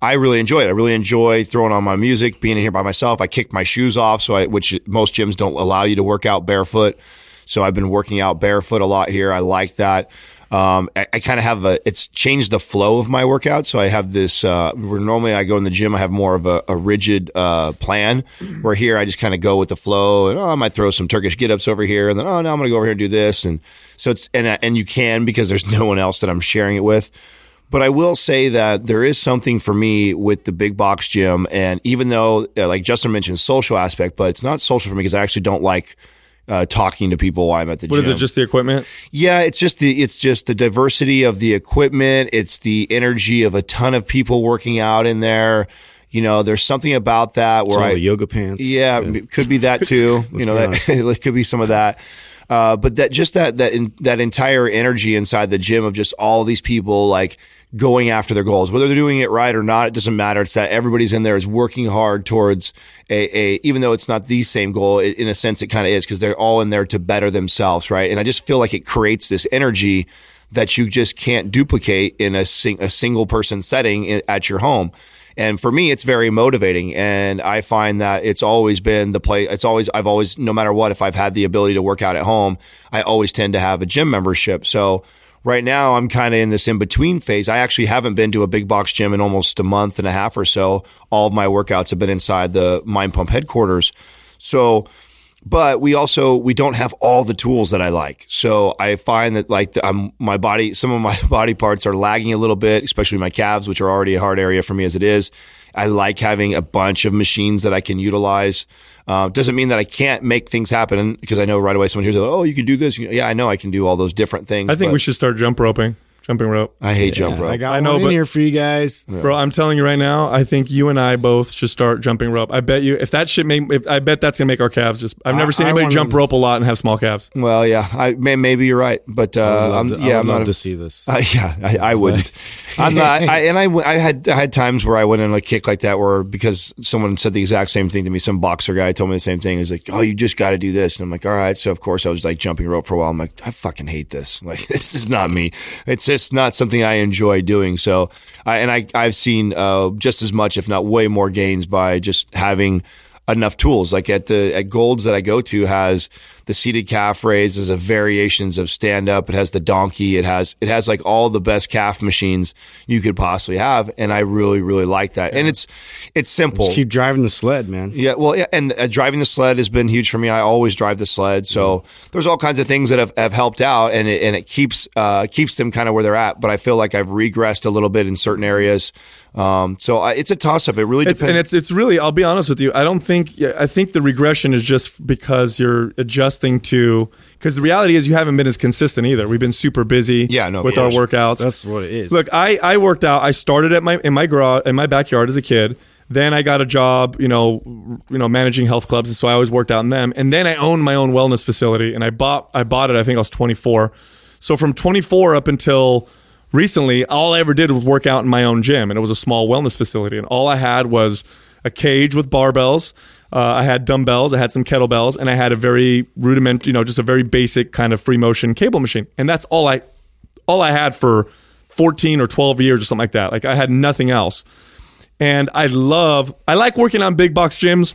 I really enjoy it. I really enjoy throwing on my music, being in here by myself. I kick my shoes off, so I, which most gyms don't allow you to work out barefoot. So I've been working out barefoot a lot here. I like that. Um, I, I kind of have a, it's changed the flow of my workout. So I have this, uh, where normally I go in the gym, I have more of a, a rigid, uh, plan where here I just kind of go with the flow and, oh, I might throw some Turkish get ups over here and then, oh, no, I'm going to go over here and do this. And so it's, and, and you can, because there's no one else that I'm sharing it with. But I will say that there is something for me with the big box gym. And even though, like Justin mentioned, social aspect, but it's not social for me because I actually don't like uh, talking to people while I'm at the what gym. What is it, just the equipment? Yeah, it's just the it's just the diversity of the equipment. It's the energy of a ton of people working out in there. You know, there's something about that where it's all I... the yoga pants. Yeah, yeah, it could be that too. You know, that, it could be some of that. Uh, but that just that that in, that entire energy inside the gym of just all these people like going after their goals, whether they're doing it right or not, it doesn't matter. It's that everybody's in there is working hard towards a, a even though it's not the same goal, it, in a sense, it kind of is because they're all in there to better themselves, right? And I just feel like it creates this energy that you just can't duplicate in a, sing, a single person setting in, at your home. And for me, it's very motivating, and I find that it's always been the play. It's always I've always, no matter what, if I've had the ability to work out at home, I always tend to have a gym membership. So right now, I'm kind of in this in between phase. I actually haven't been to a big box gym in almost a month and a half or so. All of my workouts have been inside the Mind Pump headquarters. So. But we also, we don't have all the tools that I like. So I find that like the, I'm, my body, some of my body parts are lagging a little bit, especially my calves, which are already a hard area for me as it is. I like having a bunch of machines that I can utilize. Uh, doesn't mean that I can't make things happen, because I know right away someone here's like, oh, you can do this. You, yeah, I know I can do all those different things. I think we should start jump roping. Jumping rope. I hate yeah, jump rope. I got I know, one in but, here for you guys. Yeah. Bro, I'm telling you right now, I think you and I both should start jumping rope. I bet you, if that shit make, if, I bet that's going to make our calves just, I've never I, seen anybody jump rope a lot and have small calves. Well, yeah, I may, maybe you're right. But uh, I would love, I'm, to, yeah, I would I'm love not, to see this. Uh, yeah, I, I wouldn't. I'm not, I, and I, I, had, I had times where I went in a kick like that where, because someone said the exact same thing to me, some boxer guy told me the same thing. He's like, oh, you just got to do this. And I'm like, all right. So, of course, I was like jumping rope for a while. I'm like, I fucking hate this. Like, this is not me. It's just, it's not something I enjoy doing. So, I, and I, I've seen uh, just as much, if not way more gains by just having enough tools. Like at the at Gold's that I go to has the seated calf raise, is a variations of stand up. It has the donkey. It has, it has like all the best calf machines you could possibly have. And I really, really like that. Yeah. And it's, it's simple. Just keep driving the sled, man. Yeah. Well, yeah, and uh, driving the sled has been huge for me. I always drive the sled. So yeah. There's all kinds of things that have, have helped out, and it, and it keeps, uh, keeps them kind of where they're at. But I feel like I've regressed a little bit in certain areas. Um, so I, it's a toss up. It really depends. It's, and it's, it's really, I'll be honest with you. I don't think, I think the regression is just because you're adjusting to, because the reality is you haven't been as consistent either. We've been super busy yeah, no, with our workouts. That's what it is. Look, I, I worked out. I started at my in my garage in my backyard as a kid. Then I got a job, you know, you know, managing health clubs, and so I always worked out in them. And then I owned my own wellness facility, and I bought I bought it. I think I was twenty-four. So from twenty-four up until recently, all I ever did was work out in my own gym, and it was a small wellness facility. And all I had was a cage with barbells. Uh, I had dumbbells, I had some kettlebells, and I had a very rudiment, you know, just a very basic kind of free motion cable machine. And that's all I, all I had for fourteen or twelve years or something like that. Like I had nothing else. And I love, I like working on big box gyms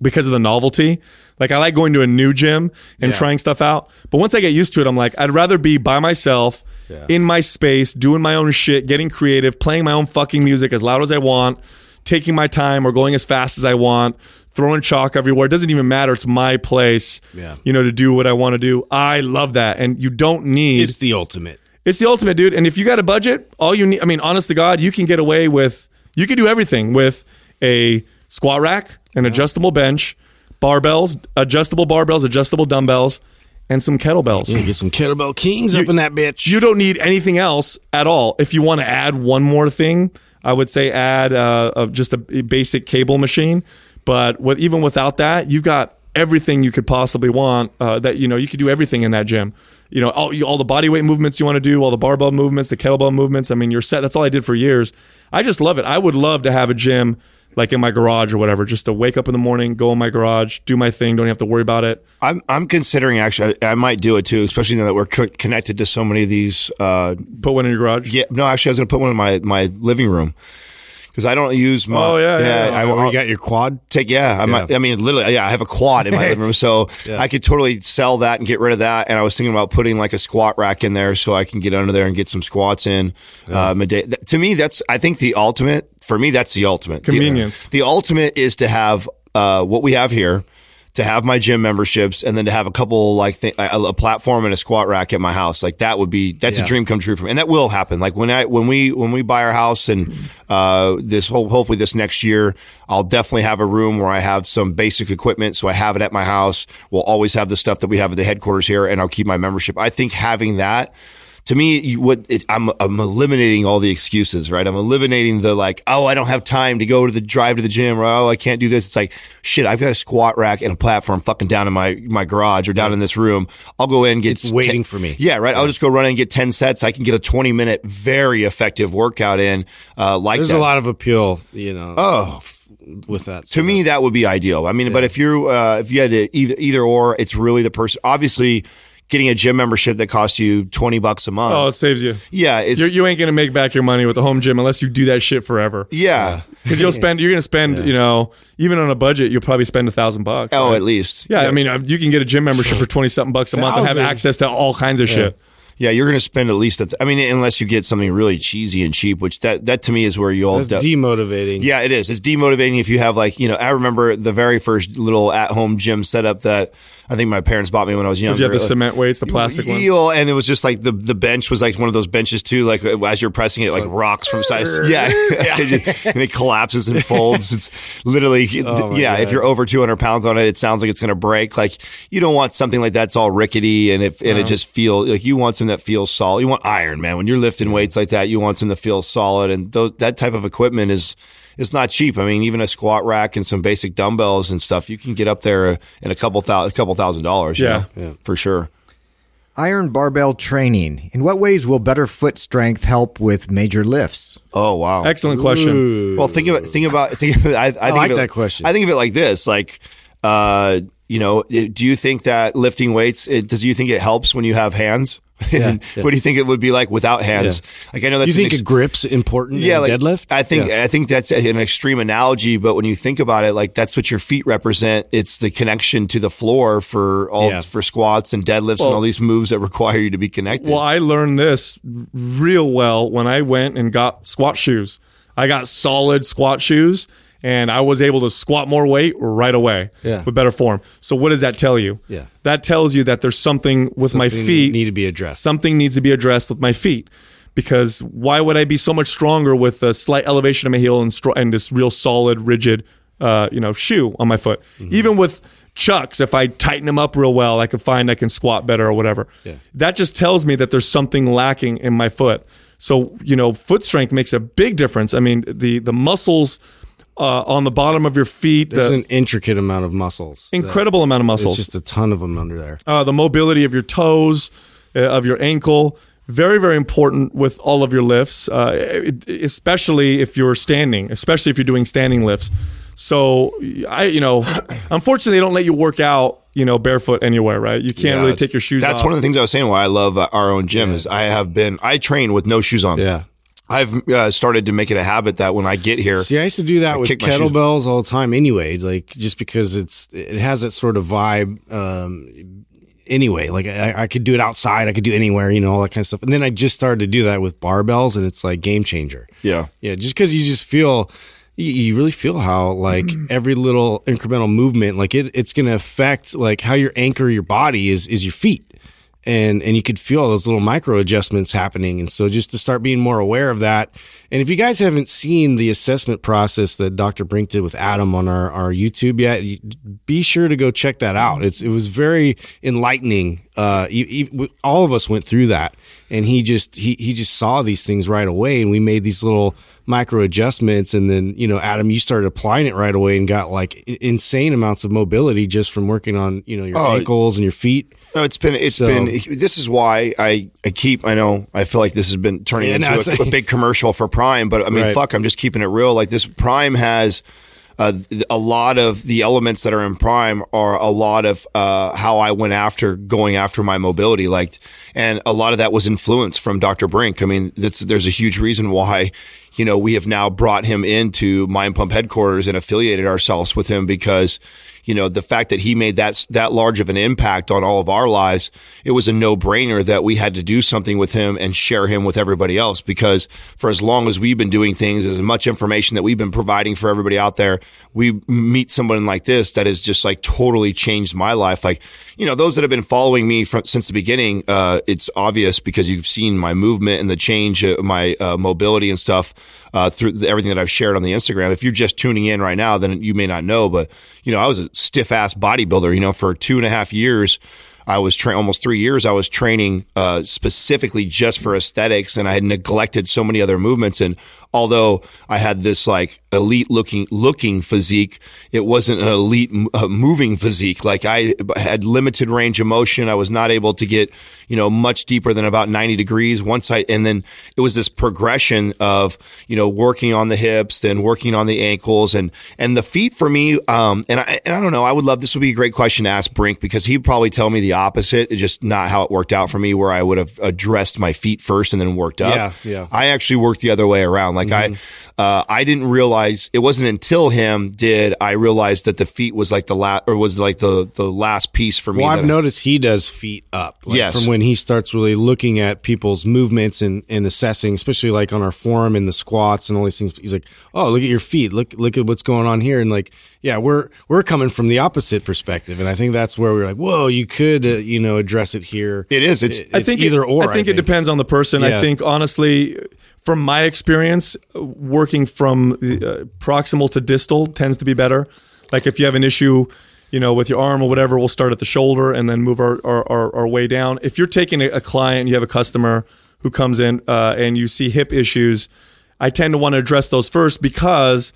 because of the novelty. Like I like going to a new gym and yeah. trying stuff out. But once I get used to it, I'm like, I'd rather be by myself yeah. in my space, doing my own shit, getting creative, playing my own fucking music as loud as I want, taking my time or going as fast as I want, throwing chalk everywhere. It doesn't even matter. It's my place, yeah. you know, to do what I want to do. I love that. And you don't need... It's the ultimate. It's the ultimate, dude. And if you got a budget, all you need... I mean, honest to God, you can get away with... You can do everything with a squat rack, an yeah. adjustable bench, barbells, adjustable barbells, adjustable dumbbells, and some kettlebells. You can get some Kettlebell Kings you, up in that bitch. You don't need anything else at all. If you want to add one more thing... I would say add uh, uh, just a basic cable machine, but with, even without that, you've got everything you could possibly want. Uh, that you know, you could do everything in that gym. You know, all, you, all the body weight movements you want to do, all the barbell movements, the kettlebell movements. I mean, you're set. That's all I did for years. I just love it. I would love to have a gym like in my garage or whatever, just to wake up in the morning, go in my garage, do my thing, don't have to worry about it. I'm I'm considering actually, I, I might do it too, especially now that we're co- connected to so many of these. Uh, put one in your garage? Yeah, no, actually, I was going to put one in my, my living room. Because I don't use my... Oh, yeah, yeah. yeah. I, oh, you got your quad? Take Yeah. I, yeah. Might, I mean, literally, yeah, I have a quad in my living room. So yeah. I could totally sell that and get rid of that. And I was thinking about putting like a squat rack in there so I can get under there and get some squats in. Yeah. Um, day. To me, that's, I think the ultimate, for me, that's the ultimate. Convenience. The, the ultimate is to have uh, what we have here, to have my gym memberships, and then to have a couple like th- a, a platform and a squat rack at my house. Like that would be, that's yeah. a dream come true for me. And that will happen. Like when I, when we, when we buy our house and, uh, this whole, hopefully this next year, I'll definitely have a room where I have some basic equipment. So I have it at my house. We'll always have the stuff that we have at the headquarters here, and I'll keep my membership. I think having that, to me, you would, it, I'm, I'm eliminating all the excuses, right? I'm eliminating the like, oh, I don't have time to go to the drive to the gym, or oh, I can't do this. It's like, shit, I've got a squat rack and a platform fucking down in my, my garage or down yeah. in this room. I'll go in and get- It's waiting ten, for me. Yeah, right. Yeah. I'll just go run in and get ten sets. I can get a twenty minute, very effective workout in uh, like There's that. There's a lot of appeal, you know. Oh, with that to me of. That would be ideal. I mean, yeah. but if you uh, if you had to either either or, it's really the person. Obviously, getting a gym membership that costs you twenty bucks a month. Oh, it saves you. Yeah. It's, you ain't going to make back your money with a home gym unless you do that shit forever. Yeah. Because yeah. you'll spend, you're going to spend, yeah. you know, even on a budget, you'll probably spend a thousand bucks. Oh, right? At least. Yeah, yeah. I mean, you can get a gym membership for twenty something bucks a month and have access to all kinds of yeah. shit. Yeah, you're going to spend at least, a th- I mean, unless you get something really cheesy and cheap, which that, that to me is where you all... That's de- demotivating. Yeah, it is. It's demotivating if you have like, you know, I remember the very first little at-home gym setup that I think my parents bought me when I was younger. Did you have the like, cement weights, the plastic ones? And it was just like the, the bench was like one of those benches too, like as you're pressing it, like, like rocks from side. Yeah. And it collapses and folds. It's literally, oh yeah, God. If you're over two hundred pounds on it, it sounds like it's going to break. Like you don't want something like that's all rickety and it, and no. it just feels like you want something that feels solid. You want iron, man. When you're lifting weights like that, you want something that feels solid. And those, that type of equipment is, it's not cheap. I mean, even a squat rack and some basic dumbbells and stuff, you can get up there in a couple thousand, a couple thousand dollars. Yeah. You know, yeah, for sure. Iron barbell training. In what ways will better foot strength help with major lifts? Oh, wow. Excellent question. Ooh. Well, think about, think about, think about, I, I, think I like of it, that question. I think of it like this, like, uh, you know, do you think that lifting weights, it, does you think it helps when you have hands? Yeah, yeah. What do you think it would be like without hands? Yeah. Like I know that's. Do you think ex- a grip's important? Yeah, in like, deadlift. I think yeah. I think that's an extreme analogy, but when you think about it, like that's what your feet represent. It's the connection to the floor for all yeah. for squats and deadlifts well, and all these moves that require you to be connected. Well, I learned this real well when I went and got squat shoes. I got solid squat shoes, and I was able to squat more weight right away yeah. with better form. So what does that tell you? Yeah. That tells you that there's something with something my feet need to be addressed. Something needs to be addressed with my feet, because why would I be so much stronger with a slight elevation of my heel and, stro- and this real solid, rigid, uh, you know, shoe on my foot? Mm-hmm. Even with chucks, if I tighten them up real well, I can find I can squat better or whatever. Yeah. That just tells me that there's something lacking in my foot. So you know, foot strength makes a big difference. I mean, the the muscles. Uh, on the bottom of your feet. There's the, an intricate amount of muscles. Incredible amount of muscles. There's just a ton of them under there. Uh, the mobility of your toes, uh, of your ankle. Very, very important with all of your lifts, uh, it, especially if you're standing, especially if you're doing standing lifts. So, I, you know, unfortunately, they don't let you work out, you know, barefoot anywhere, right? You can't yeah, really take your shoes that's off. That's one of the things I was saying why I love uh, our own gym yeah. is I have been, I train with no shoes on. Yeah. I've uh, started to make it a habit that when I get here... See, I used to do that I with kettlebells all the time anyway, like just because it's it has that sort of vibe um, anyway. Like I, I could do it outside, I could do anywhere, you know, all that kind of stuff. And then I just started to do that with barbells and it's like game changer. Yeah. Yeah, just because you just feel... You really feel how like every little incremental movement, like it, it's going to affect like how your anchor your body is is your feet. And and you could feel those little micro adjustments happening. And so just to start being more aware of that. And if you guys haven't seen the assessment process that Doctor Brink did with Adam on our, our YouTube yet, be sure to go check that out. It's It was very enlightening. Uh, you, you, all of us went through that. And he just he he just saw these things right away. And we made these little micro adjustments. And then, you know, Adam, you started applying it right away and got like insane amounts of mobility just from working on, you know, your oh, ankles and your feet. No, it's been, it's so, been, this is why I, I keep, I know, I feel like this has been turning yeah, into no, a, like, a big commercial for Prime, but I mean, right. fuck, I'm just keeping it real. Like this Prime has uh, a lot of the elements that are in Prime are a lot of uh, how I went after going after my mobility. Like, and a lot of that was influenced from Doctor Brink. I mean, that's, there's a huge reason why, you know, we have now brought him into Mind Pump headquarters and affiliated ourselves with him because, you know, the fact that he made that that large of an impact on all of our lives, it was a no-brainer that we had to do something with him and share him with everybody else, because for as long as we've been doing things, as much information that we've been providing for everybody out there, we meet someone like this that has just like totally changed my life. Like, you know, those that have been following me from, since the beginning, uh, it's obvious because you've seen my movement and the change, uh, my uh, mobility and stuff uh, through the, everything that I've shared on the Instagram. If you're just tuning in right now, then you may not know, but, you know, I was a stiff-ass bodybuilder, you know, for two and a half years, I was training, almost three years, I was training uh, specifically just for aesthetics, and I had neglected so many other movements. And although I had this like elite looking looking physique, it wasn't an elite uh, moving physique. Like I had limited range of motion. I was not able to get, you know, much deeper than about ninety degrees once I, and then it was this progression of, you know, working on the hips, then working on the ankles and, and the feet for me. Um, and I, and I don't know, I would love, this would be a great question to ask Brink, because he'd probably tell me the opposite. It's just not how it worked out for me, where I would have addressed my feet first and then worked up. Yeah, yeah. I actually worked the other way around. Like mm-hmm. Uh, I didn't realize, it wasn't until him did I realize that the feet was like the last, or was like the, the last piece for me. Well, I've I- noticed he does feet up. Like yes. From when he starts really looking at people's movements and, and assessing, especially like on our forum and the squats and all these things. He's like, oh, look at your feet. Look, look at what's going on here. And like, yeah, we're, we're coming from the opposite perspective. And I think that's where we we're like, whoa, you could, uh, you know, address it here. It is. It's, it's I think either it, or. I think, I think it depends on the person. Yeah. I think honestly, from my experience, working from uh, proximal to distal tends to be better. Like if you have an issue, you know, with your arm or whatever, we'll start at the shoulder and then move our our, our, our way down. If you're taking a, a client, you have a customer who comes in uh, and you see hip issues, I tend to want to address those first, because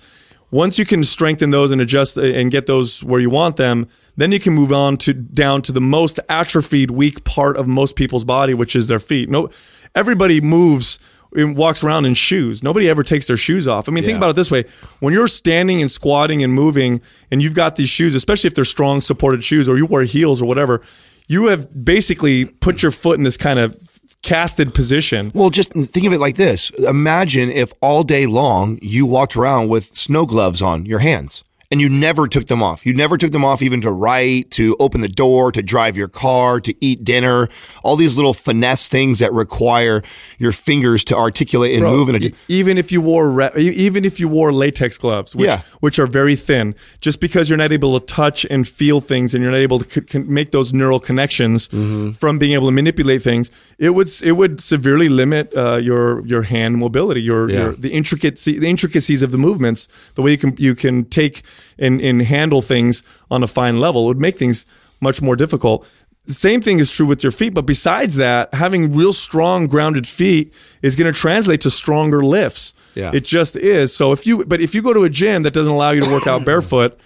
once you can strengthen those and adjust and get those where you want them, then you can move on to down to the most atrophied, weak part of most people's body, which is their feet. No, everybody moves and walks around in shoes. Nobody ever takes their shoes off. I mean, yeah. Think about it this way. When you're standing and squatting and moving and you've got these shoes, especially if they're strong supported shoes or you wear heels or whatever, you have basically put your foot in this kind of casted position. Well, just think of it like this. Imagine if all day long you walked around with snow gloves on your hands and you never took them off. You never took them off even to write, to open the door, to drive your car, to eat dinner, all these little finesse things that require your fingers to articulate and Bro, move. In a d- even if you wore re- even if you wore latex gloves, which, yeah. which are very thin, just because you're not able to touch and feel things and you're not able to c- c- make those neural connections mm-hmm. from being able to manipulate things, it would it would severely limit uh, your your hand mobility, your, yeah. your the intricacy the intricacies of the movements, the way you can you can take and and handle things on a fine level. It would make things much more difficult. The same thing is true with your feet, but besides that, having real strong grounded feet is going to translate to stronger lifts. Yeah. It just is. So if you but if you go to a gym that doesn't allow you to work out barefoot,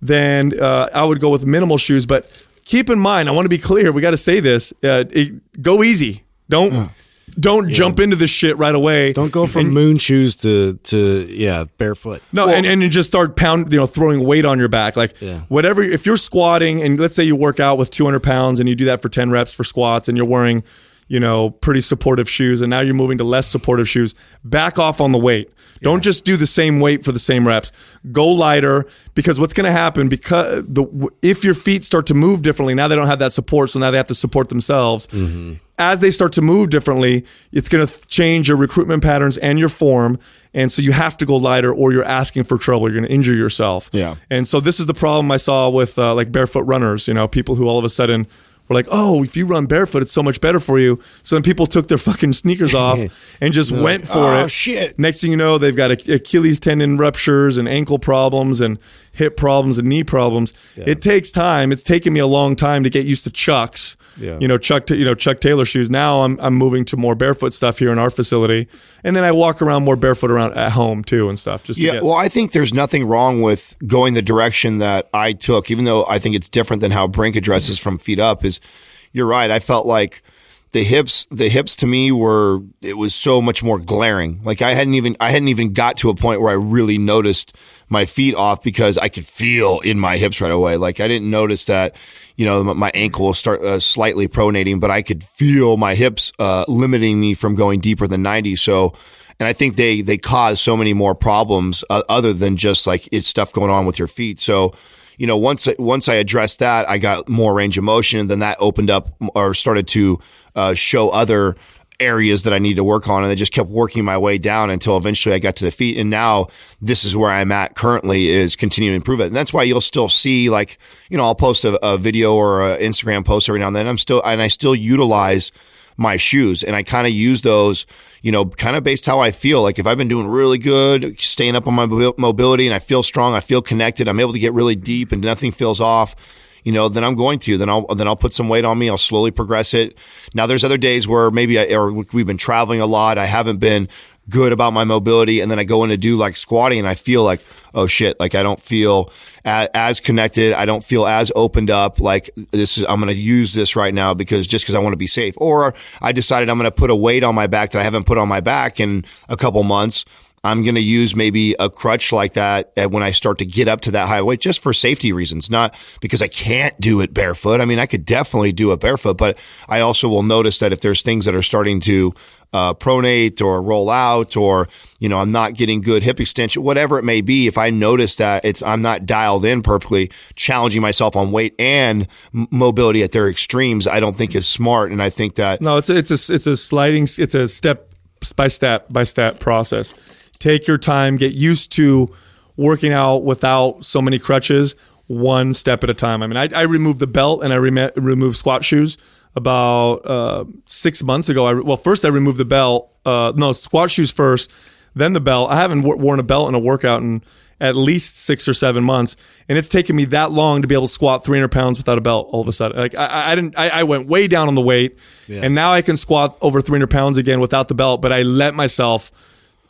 then uh, I would go with minimal shoes. But keep in mind, I want to be clear. We got to say this. Uh, it, go easy. Don't uh, don't yeah. jump into this shit right away. Don't go from and, moon shoes to to yeah barefoot. No, well, and and you just start pound you know throwing weight on your back like yeah. whatever. If you're squatting and let's say you work out with two hundred pounds and you do that for ten reps for squats and you're wearing you know pretty supportive shoes and now you're moving to less supportive shoes, back off on the weight. Don't yeah. just do the same weight for the same reps. Go lighter, because what's going to happen because the if your feet start to move differently, now they don't have that support, so now they have to support themselves. Mm-hmm. As they start to move differently, it's going to change your recruitment patterns and your form, and so you have to go lighter or you're asking for trouble. You're going to injure yourself. Yeah. And so this is the problem I saw with uh, like barefoot runners, you know, people who all of a sudden were like, oh, if you run barefoot, it's so much better for you. So then people took their fucking sneakers off and just no. went for oh, it. Oh, shit. Next thing you know, they've got Achilles tendon ruptures and ankle problems and hip problems and knee problems. Yeah. It takes time. It's taken me a long time to get used to Chucks, yeah. you know, Chuck, you know, Chuck Taylor shoes. Now I'm I'm moving to more barefoot stuff here in our facility. And then I walk around more barefoot around at home too and stuff. Just yeah. Get- well, I think there's nothing wrong with going the direction that I took, even though I think it's different than how Brink addresses mm-hmm. from feet up. Is you're right. I felt like the hips, the hips to me were, it was so much more glaring. Like I hadn't even, I hadn't even got to a point where I really noticed my feet off because I could feel in my hips right away. Like I didn't notice that, you know, my ankle will start uh, slightly pronating, but I could feel my hips uh, limiting me from going deeper than ninety. So, and I think they, they cause so many more problems uh, other than just like it's stuff going on with your feet. So, you know, once, once I addressed that, I got more range of motion, and then that opened up or started to uh, show other areas that I need to work on. And I just kept working my way down until eventually I got to the feet. And now this is where I'm at currently, is continuing to improve it. And that's why you'll still see, like, you know, I'll post a, a video or an Instagram post every now and then. I'm still, and I still utilize my shoes, and I kind of use those, you know, kind of based how I feel. Like if I've been doing really good, staying up on my mobility, and I feel strong, I feel connected, I'm able to get really deep and nothing feels off, you know, then I'm going to, then I'll, then I'll put some weight on me. I'll slowly progress it. Now there's other days where maybe I, or we've been traveling a lot. I haven't been good about my mobility. And then I go in to do like squatting and I feel like, oh shit, like I don't feel a- as connected. I don't feel as opened up. Like this is, I'm going to use this right now because just because I want to be safe. Or I decided I'm going to put a weight on my back that I haven't put on my back in a couple months. I'm going to use maybe a crutch like that when I start to get up to that high weight, just for safety reasons, not because I can't do it barefoot. I mean, I could definitely do it barefoot, but I also will notice that if there's things that are starting to uh, pronate or roll out, or, you know, I'm not getting good hip extension, whatever it may be. If I notice that it's, I'm not dialed in perfectly, challenging myself on weight and m- mobility at their extremes, I don't think is smart. And I think that no, it's, it's a, it's a sliding, it's a step by step by step process. Take your time, get used to working out without so many crutches, one step at a time. I mean, I, I removed the belt and I re- removed squat shoes about uh, six months ago. I re- well, first I removed the belt, uh, no, squat shoes first, then the belt. I haven't w- worn a belt in a workout in at least six or seven months. And it's taken me that long to be able to squat three hundred pounds without a belt all of a sudden. Like I, I didn't, I, I went way down on the weight, yeah. And now I can squat over three hundred pounds again without the belt, but I let myself,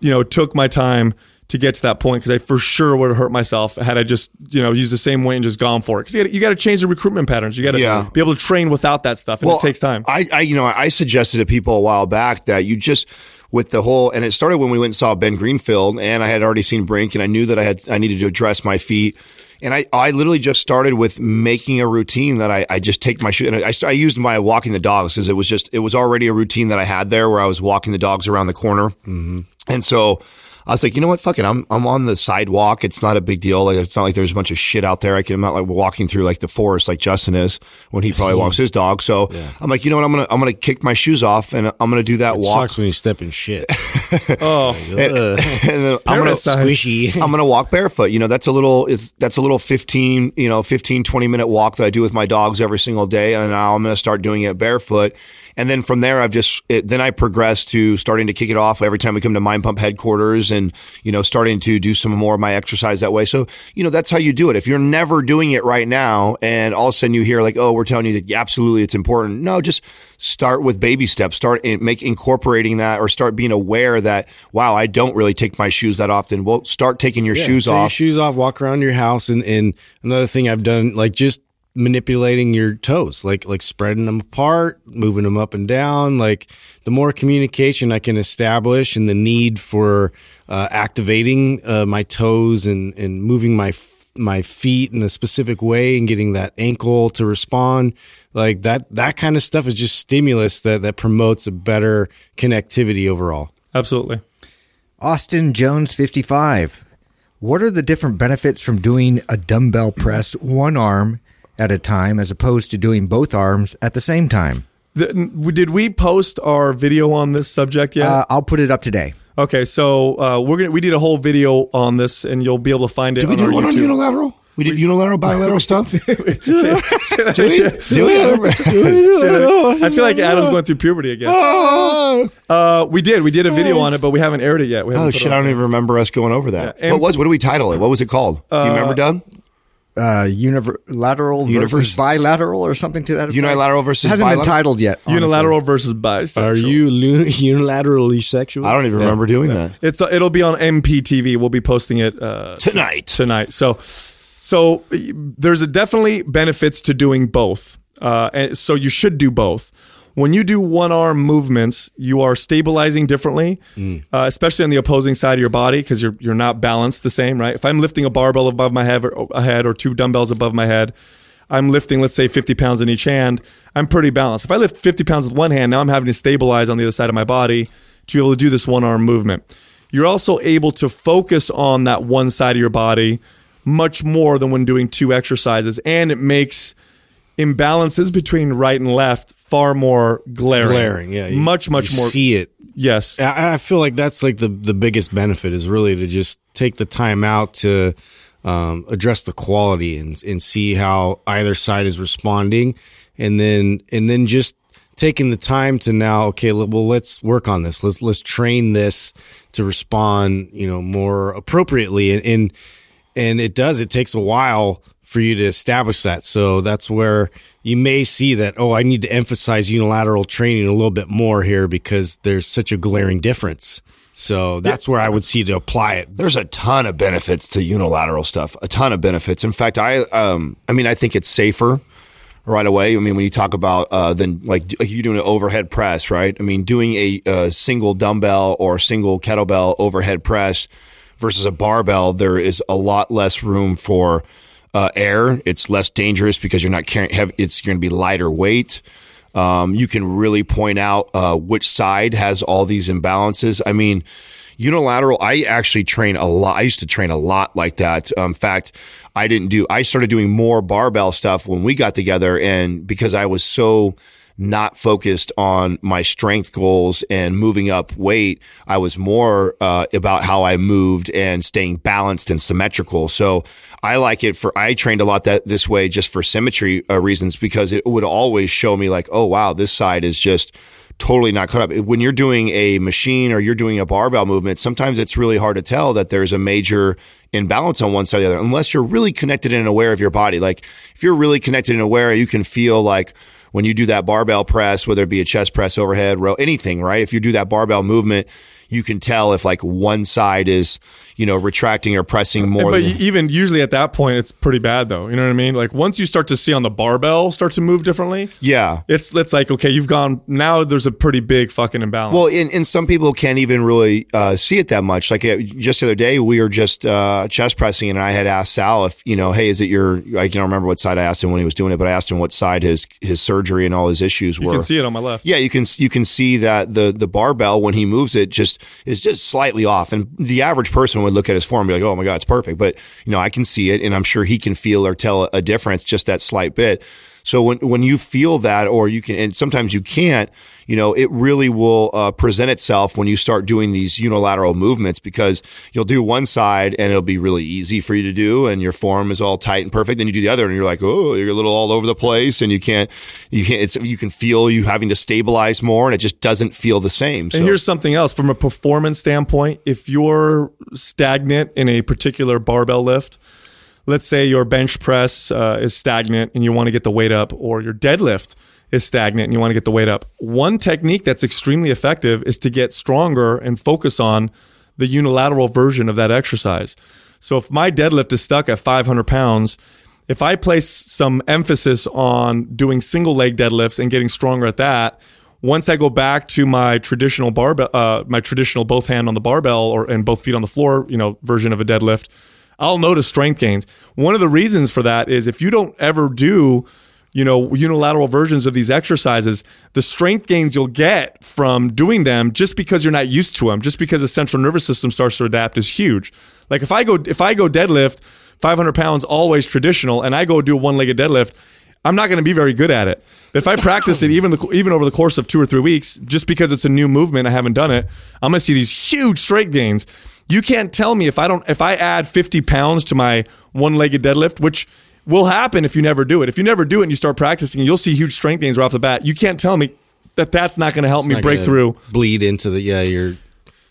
you know, took my time to get to that point, because I for sure would have hurt myself had I just, you know, used the same weight and just gone for it. Because you got to change the recruitment patterns. You got to yeah. be able to train without that stuff, and well, it takes time. I, I, you know, I suggested to people a while back that you just, with the whole, and it started when we went and saw Ben Greenfield, and I had already seen Brink, and I knew that I had I needed to address my feet. And I, I literally just started with making a routine that I, I just take my shoe, and I, I used my walking the dogs, because it was just, it was already a routine that I had there where I was walking the dogs around the corner. Mm-hmm. And so I was like, you know what? Fuck it. I'm, I'm on the sidewalk. It's not a big deal. Like, it's not like there's a bunch of shit out there. I can, I'm not like walking through like the forest, like Justin is when he probably walks his dog. So yeah. I'm like, you know what? I'm going to, I'm going to kick my shoes off and I'm going to do that it walk. Sucks when you step in shit. oh, and, and then I'm going to squishy. I'm going to walk barefoot. You know, that's a little, it's, that's a little fifteen, you know, fifteen, twenty minute walk that I do with my dogs every single day. And now I'm going to start doing it barefoot. And then from there, I've just, it, then I progressed to starting to kick it off every time we come to Mind Pump headquarters and, you know, starting to do some more of my exercise that way. So, you know, that's how you do it. If you're never doing it right now and all of a sudden you hear like, oh, we're telling you that yeah, absolutely it's important. No, just start with baby steps, start in, make incorporating that, or start being aware that, wow, I don't really take my shoes that often. Well, start taking your yeah, shoes off. Your shoes off, walk around your house. And, and another thing I've done, like just manipulating your toes, like like spreading them apart, moving them up and down. Like the more communication I can establish and the need for uh, activating uh, my toes and, and moving my my feet in a specific way and getting that ankle to respond, like that that kind of stuff is just stimulus that that promotes a better connectivity overall. Absolutely. Austin Jones, fifty-five. What are the different benefits from doing a dumbbell press one arm at a time as opposed to doing both arms at the same time? The, did we post our video on this subject yet? Uh, I'll put it up today. Okay, so uh, we're gonna we did a whole video on this, and you'll be able to find it. Did we on do our one YouTube. on unilateral? We did unilateral, bilateral stuff. Do it. Do it. I feel like Adam's going through puberty again. Oh. Uh, we did. We did a video on it, but we haven't aired it yet. We oh shit! I don't even remember us going over that. Yeah, what was? What did we title it? What was it called? Uh, Do you remember, Doug? Uh, unilateral Universe. versus bilateral, or something to that effect. Unilateral versus it hasn't bilateral. Been titled yet. Honestly. Unilateral versus bisexual. Are you lu- unilaterally sexual? I don't even yeah. remember doing yeah. that. It's uh, it'll be on M P T V. We'll be posting it uh, tonight. Tonight. So so there's a definitely benefits to doing both, uh, and so you should do both. When you do one arm movements, you are stabilizing differently, mm. uh, especially on the opposing side of your body, because you're you're not balanced the same, right? If I'm lifting a barbell above my head or, head or two dumbbells above my head, I'm lifting, let's say, fifty pounds in each hand, I'm pretty balanced. If I lift fifty pounds with one hand, now I'm having to stabilize on the other side of my body to be able to do this one arm movement. You're also able to focus on that one side of your body much more than when doing two exercises, and it makes imbalances between right and left far more glaring. Glaring, yeah. You, much, much you more. See it. Yes. I, I feel like that's like the, the biggest benefit is really to just take the time out to um, address the quality and and see how either side is responding, and then and then just taking the time to now, okay, well, let's work on this. Let's let's train this to respond, you know, more appropriately, and and, and it does. It takes a while for you to establish that. So that's where you may see that, oh, I need to emphasize unilateral training a little bit more here because there's such a glaring difference. So that's where I would see to apply it. There's a ton of benefits to unilateral stuff, a ton of benefits. In fact, I, um, I mean, I think it's safer. right away. I mean, when you talk about uh, then like, like you're doing an overhead press, right? I mean, doing a, a single dumbbell or single kettlebell overhead press versus a barbell, there is a lot less room for uh, air. It's less dangerous because you're not carrying heavy. It's going to be lighter weight. Um, you can really point out uh, which side has all these imbalances. I mean, unilateral, I actually train a lot. I used to train a lot like that. Um, in fact, I didn't do, I started doing more barbell stuff when we got together, and because I was so not focused on my strength goals and moving up weight, I was more uh, about how I moved and staying balanced and symmetrical. So I like it for, I trained a lot that this way just for symmetry uh, reasons, because it would always show me like, oh, wow, this side is just totally not cut up. When you're doing a machine or you're doing a barbell movement, sometimes it's really hard to tell that there's a major imbalance on one side or the other, unless you're really connected and aware of your body. Like if you're really connected and aware, you can feel like when you do that barbell press, whether it be a chest press, overhead row, anything, right? If you do that barbell movement, you can tell if like one side is, you know, retracting or pressing more. But than- even usually at that point, it's pretty bad though. You know what I mean? Like once you start to see on the barbell start to move differently. Yeah. It's, it's like, okay, you've gone, now there's a pretty big fucking imbalance. Well, and, and some people can't even really uh, see it that much. Like uh, just the other day, we were just uh, chest pressing and I had asked Sal if, you know, hey, is it your, I can't remember what side I asked him when he was doing it, but I asked him what side his, his surgery and all his issues were. You can see it on my left. Yeah. You can, you can see that the, the barbell, when he moves it, just, is just slightly off, and the average person would look at his form and be like, oh my God, it's perfect. But you know, I can see it, and I'm sure he can feel or tell a difference, just that slight bit. So when, when you feel that, or you can, and sometimes you can't, you know, it really will uh, present itself when you start doing these unilateral movements, because you'll do one side and it'll be really easy for you to do, and your form is all tight and perfect. Then you do the other, and you're like, oh, you're a little all over the place, and you can't, you can't, it's, you can feel you having to stabilize more, and it just doesn't feel the same. So. And here's something else from a performance standpoint: if you're stagnant in a particular barbell lift. Let's say your bench press uh, is stagnant and you want to get the weight up, or your deadlift is stagnant and you want to get the weight up. One technique that's extremely effective is to get stronger and focus on the unilateral version of that exercise. So if my deadlift is stuck at five hundred pounds, if I place some emphasis on doing single leg deadlifts and getting stronger at that, once I go back to my traditional barbell, uh, my traditional both hand on the barbell or and both feet on the floor, you know, version of a deadlift, I'll notice strength gains. One of the reasons for that is if you don't ever do, you know, unilateral versions of these exercises, the strength gains you'll get from doing them, just because you're not used to them, just because the central nervous system starts to adapt, is huge. Like if I go, if I go deadlift five hundred pounds, always traditional, and I go do a one-legged deadlift, I'm not going to be very good at it. If I practice it even the, even over the course of two or three weeks, just because it's a new movement, I haven't done it, I'm going to see these huge strength gains. You can't tell me if I don't, if I add fifty pounds to my one-legged deadlift, which will happen if you never do it. If you never do it and you start practicing, you'll see huge strength gains right off the bat. You can't tell me that that's not going to help it's me break through. Bleed into the, yeah, your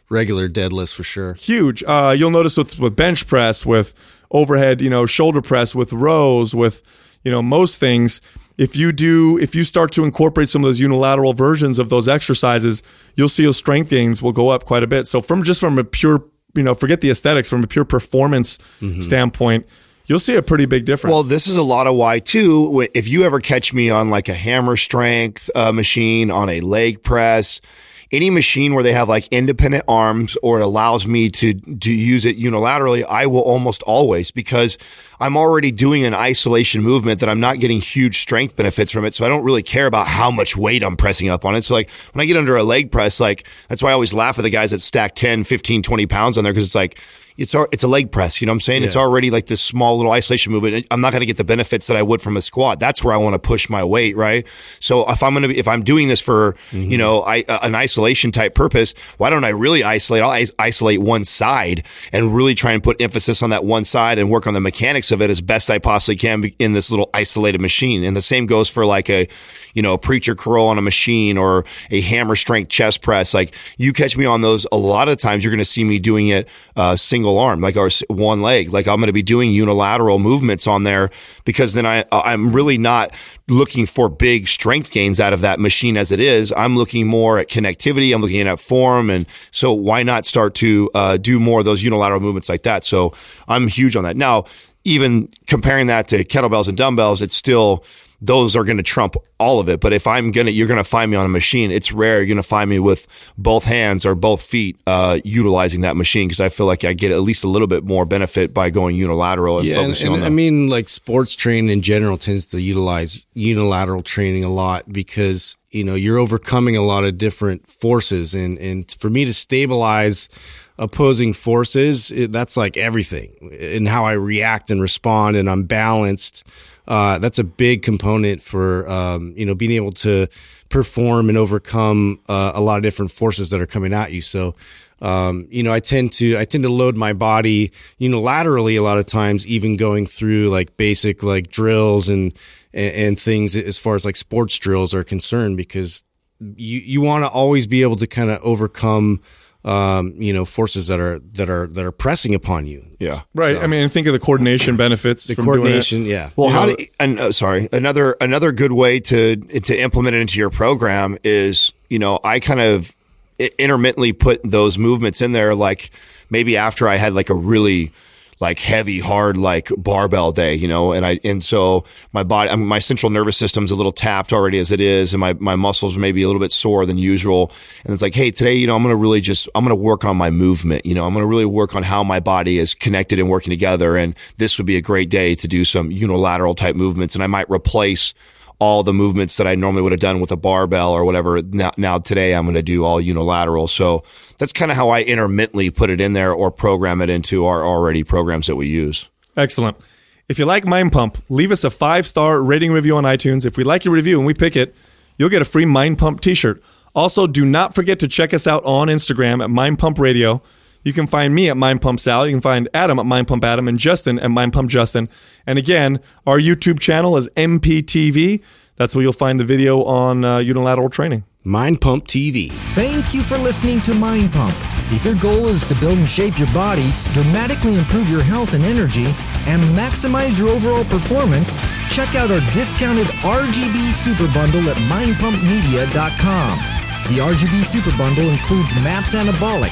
regular deadlifts for sure. Huge. Uh, you'll notice with, with bench press, with overhead, you know, shoulder press, with rows, with, you know, most things. If you do, if you start to incorporate some of those unilateral versions of those exercises, you'll see your strength gains will go up quite a bit. So from just from a pure, you know, forget the aesthetics, from a pure performance mm-hmm. standpoint, you'll see a pretty big difference. Well, this is a lot of why too. If you ever catch me on like a hammer strength uh, machine, on a leg press, any machine where they have like independent arms, or it allows me to, to use it unilaterally, I will almost always, because I'm already doing an isolation movement that I'm not getting huge strength benefits from it. So I don't really care about how much weight I'm pressing up on it. So like when I get under a leg press, like that's why I always laugh at the guys that stack ten, fifteen, twenty pounds on there. Cause it's like, it's, it's a leg press. You know what I'm saying? Yeah. It's already like this small little isolation movement. I'm not going to get the benefits that I would from a squat. That's where I want to push my weight. Right. So if I'm going to be, if I'm doing this for, mm-hmm. you know, I, uh, an isolation type purpose, why don't I really isolate? I'll is- isolate one side and really try and put emphasis on that one side and work on the mechanics of it as best I possibly can in this little isolated machine. And the same goes for like a, you know, a preacher curl on a machine or a hammer strength chest press. Like you catch me on those a lot of times, you're going to see me doing it, uh, single arm, like our one leg, like I'm going to be doing unilateral movements on there, because then I, I'm really not looking for big strength gains out of that machine as it is. I'm looking more at connectivity. I'm looking at form. And so why not start to uh, do more of those unilateral movements like that? So I'm huge on that. Now, even comparing that to kettlebells and dumbbells, it's still those are going to trump all of it. But if I'm going to, you're going to find me on a machine. It's rare you're going to find me with both hands or both feet uh, utilizing that machine, because I feel like I get at least a little bit more benefit by going unilateral and yeah, focusing and, and on that. I mean, like sports training in general tends to utilize unilateral training a lot because, you know, you're overcoming a lot of different forces. And, and for me to stabilize opposing forces, it, that's like everything and how I react and respond, and I'm balanced. Uh, that's a big component for, um, you know, being able to perform and overcome uh, a lot of different forces that are coming at you. So, um, you know, I tend to, I tend to load my body unilaterally a lot of times, even going through like basic like drills and, and, and things as far as like sports drills are concerned, because you, you want to always be able to kind of overcome, um, you know, forces that are, that are, that are pressing upon you. Yeah. Right. So, I mean, think of the coordination benefits. The from coordination. Doing it. Yeah. Well, you how know, do you, and oh, sorry, another, another good way to, to implement it into your program is, you know, I kind of intermittently put those movements in there. Like maybe after I had like a really like heavy, hard, like barbell day, you know, and I, and so my body, I mean, my central nervous system's a little tapped already as it is. And my, my muscles may be a little bit sore than usual. And it's like, hey, today, you know, I'm going to really just, I'm going to work on my movement. You know, I'm going to really work on how my body is connected and working together. And this would be a great day to do some unilateral type movements. And I might replace all the movements that I normally would have done with a barbell or whatever. Now, now today I'm going to do all unilateral. So that's kind of how I intermittently put it in there or program it into our already programs that we use. Excellent. If you like Mind Pump, leave us a five-star rating review on iTunes. If we like your review and we pick it, you'll get a free Mind Pump t-shirt. Also, do not forget to check us out on Instagram at Mind Pump Radio. You can find me at Mind Pump Sal. You can find Adam at Mind Pump Adam and Justin at Mind Pump Justin. And again, our YouTube channel is M P T V. That's where you'll find the video on uh, unilateral training. Mind Pump T V. Thank you for listening to Mind Pump. If your goal is to build and shape your body, dramatically improve your health and energy, and maximize your overall performance, check out our discounted R G B Super Bundle at mind pump media dot com. The R G B Super Bundle includes Maps Anabolic,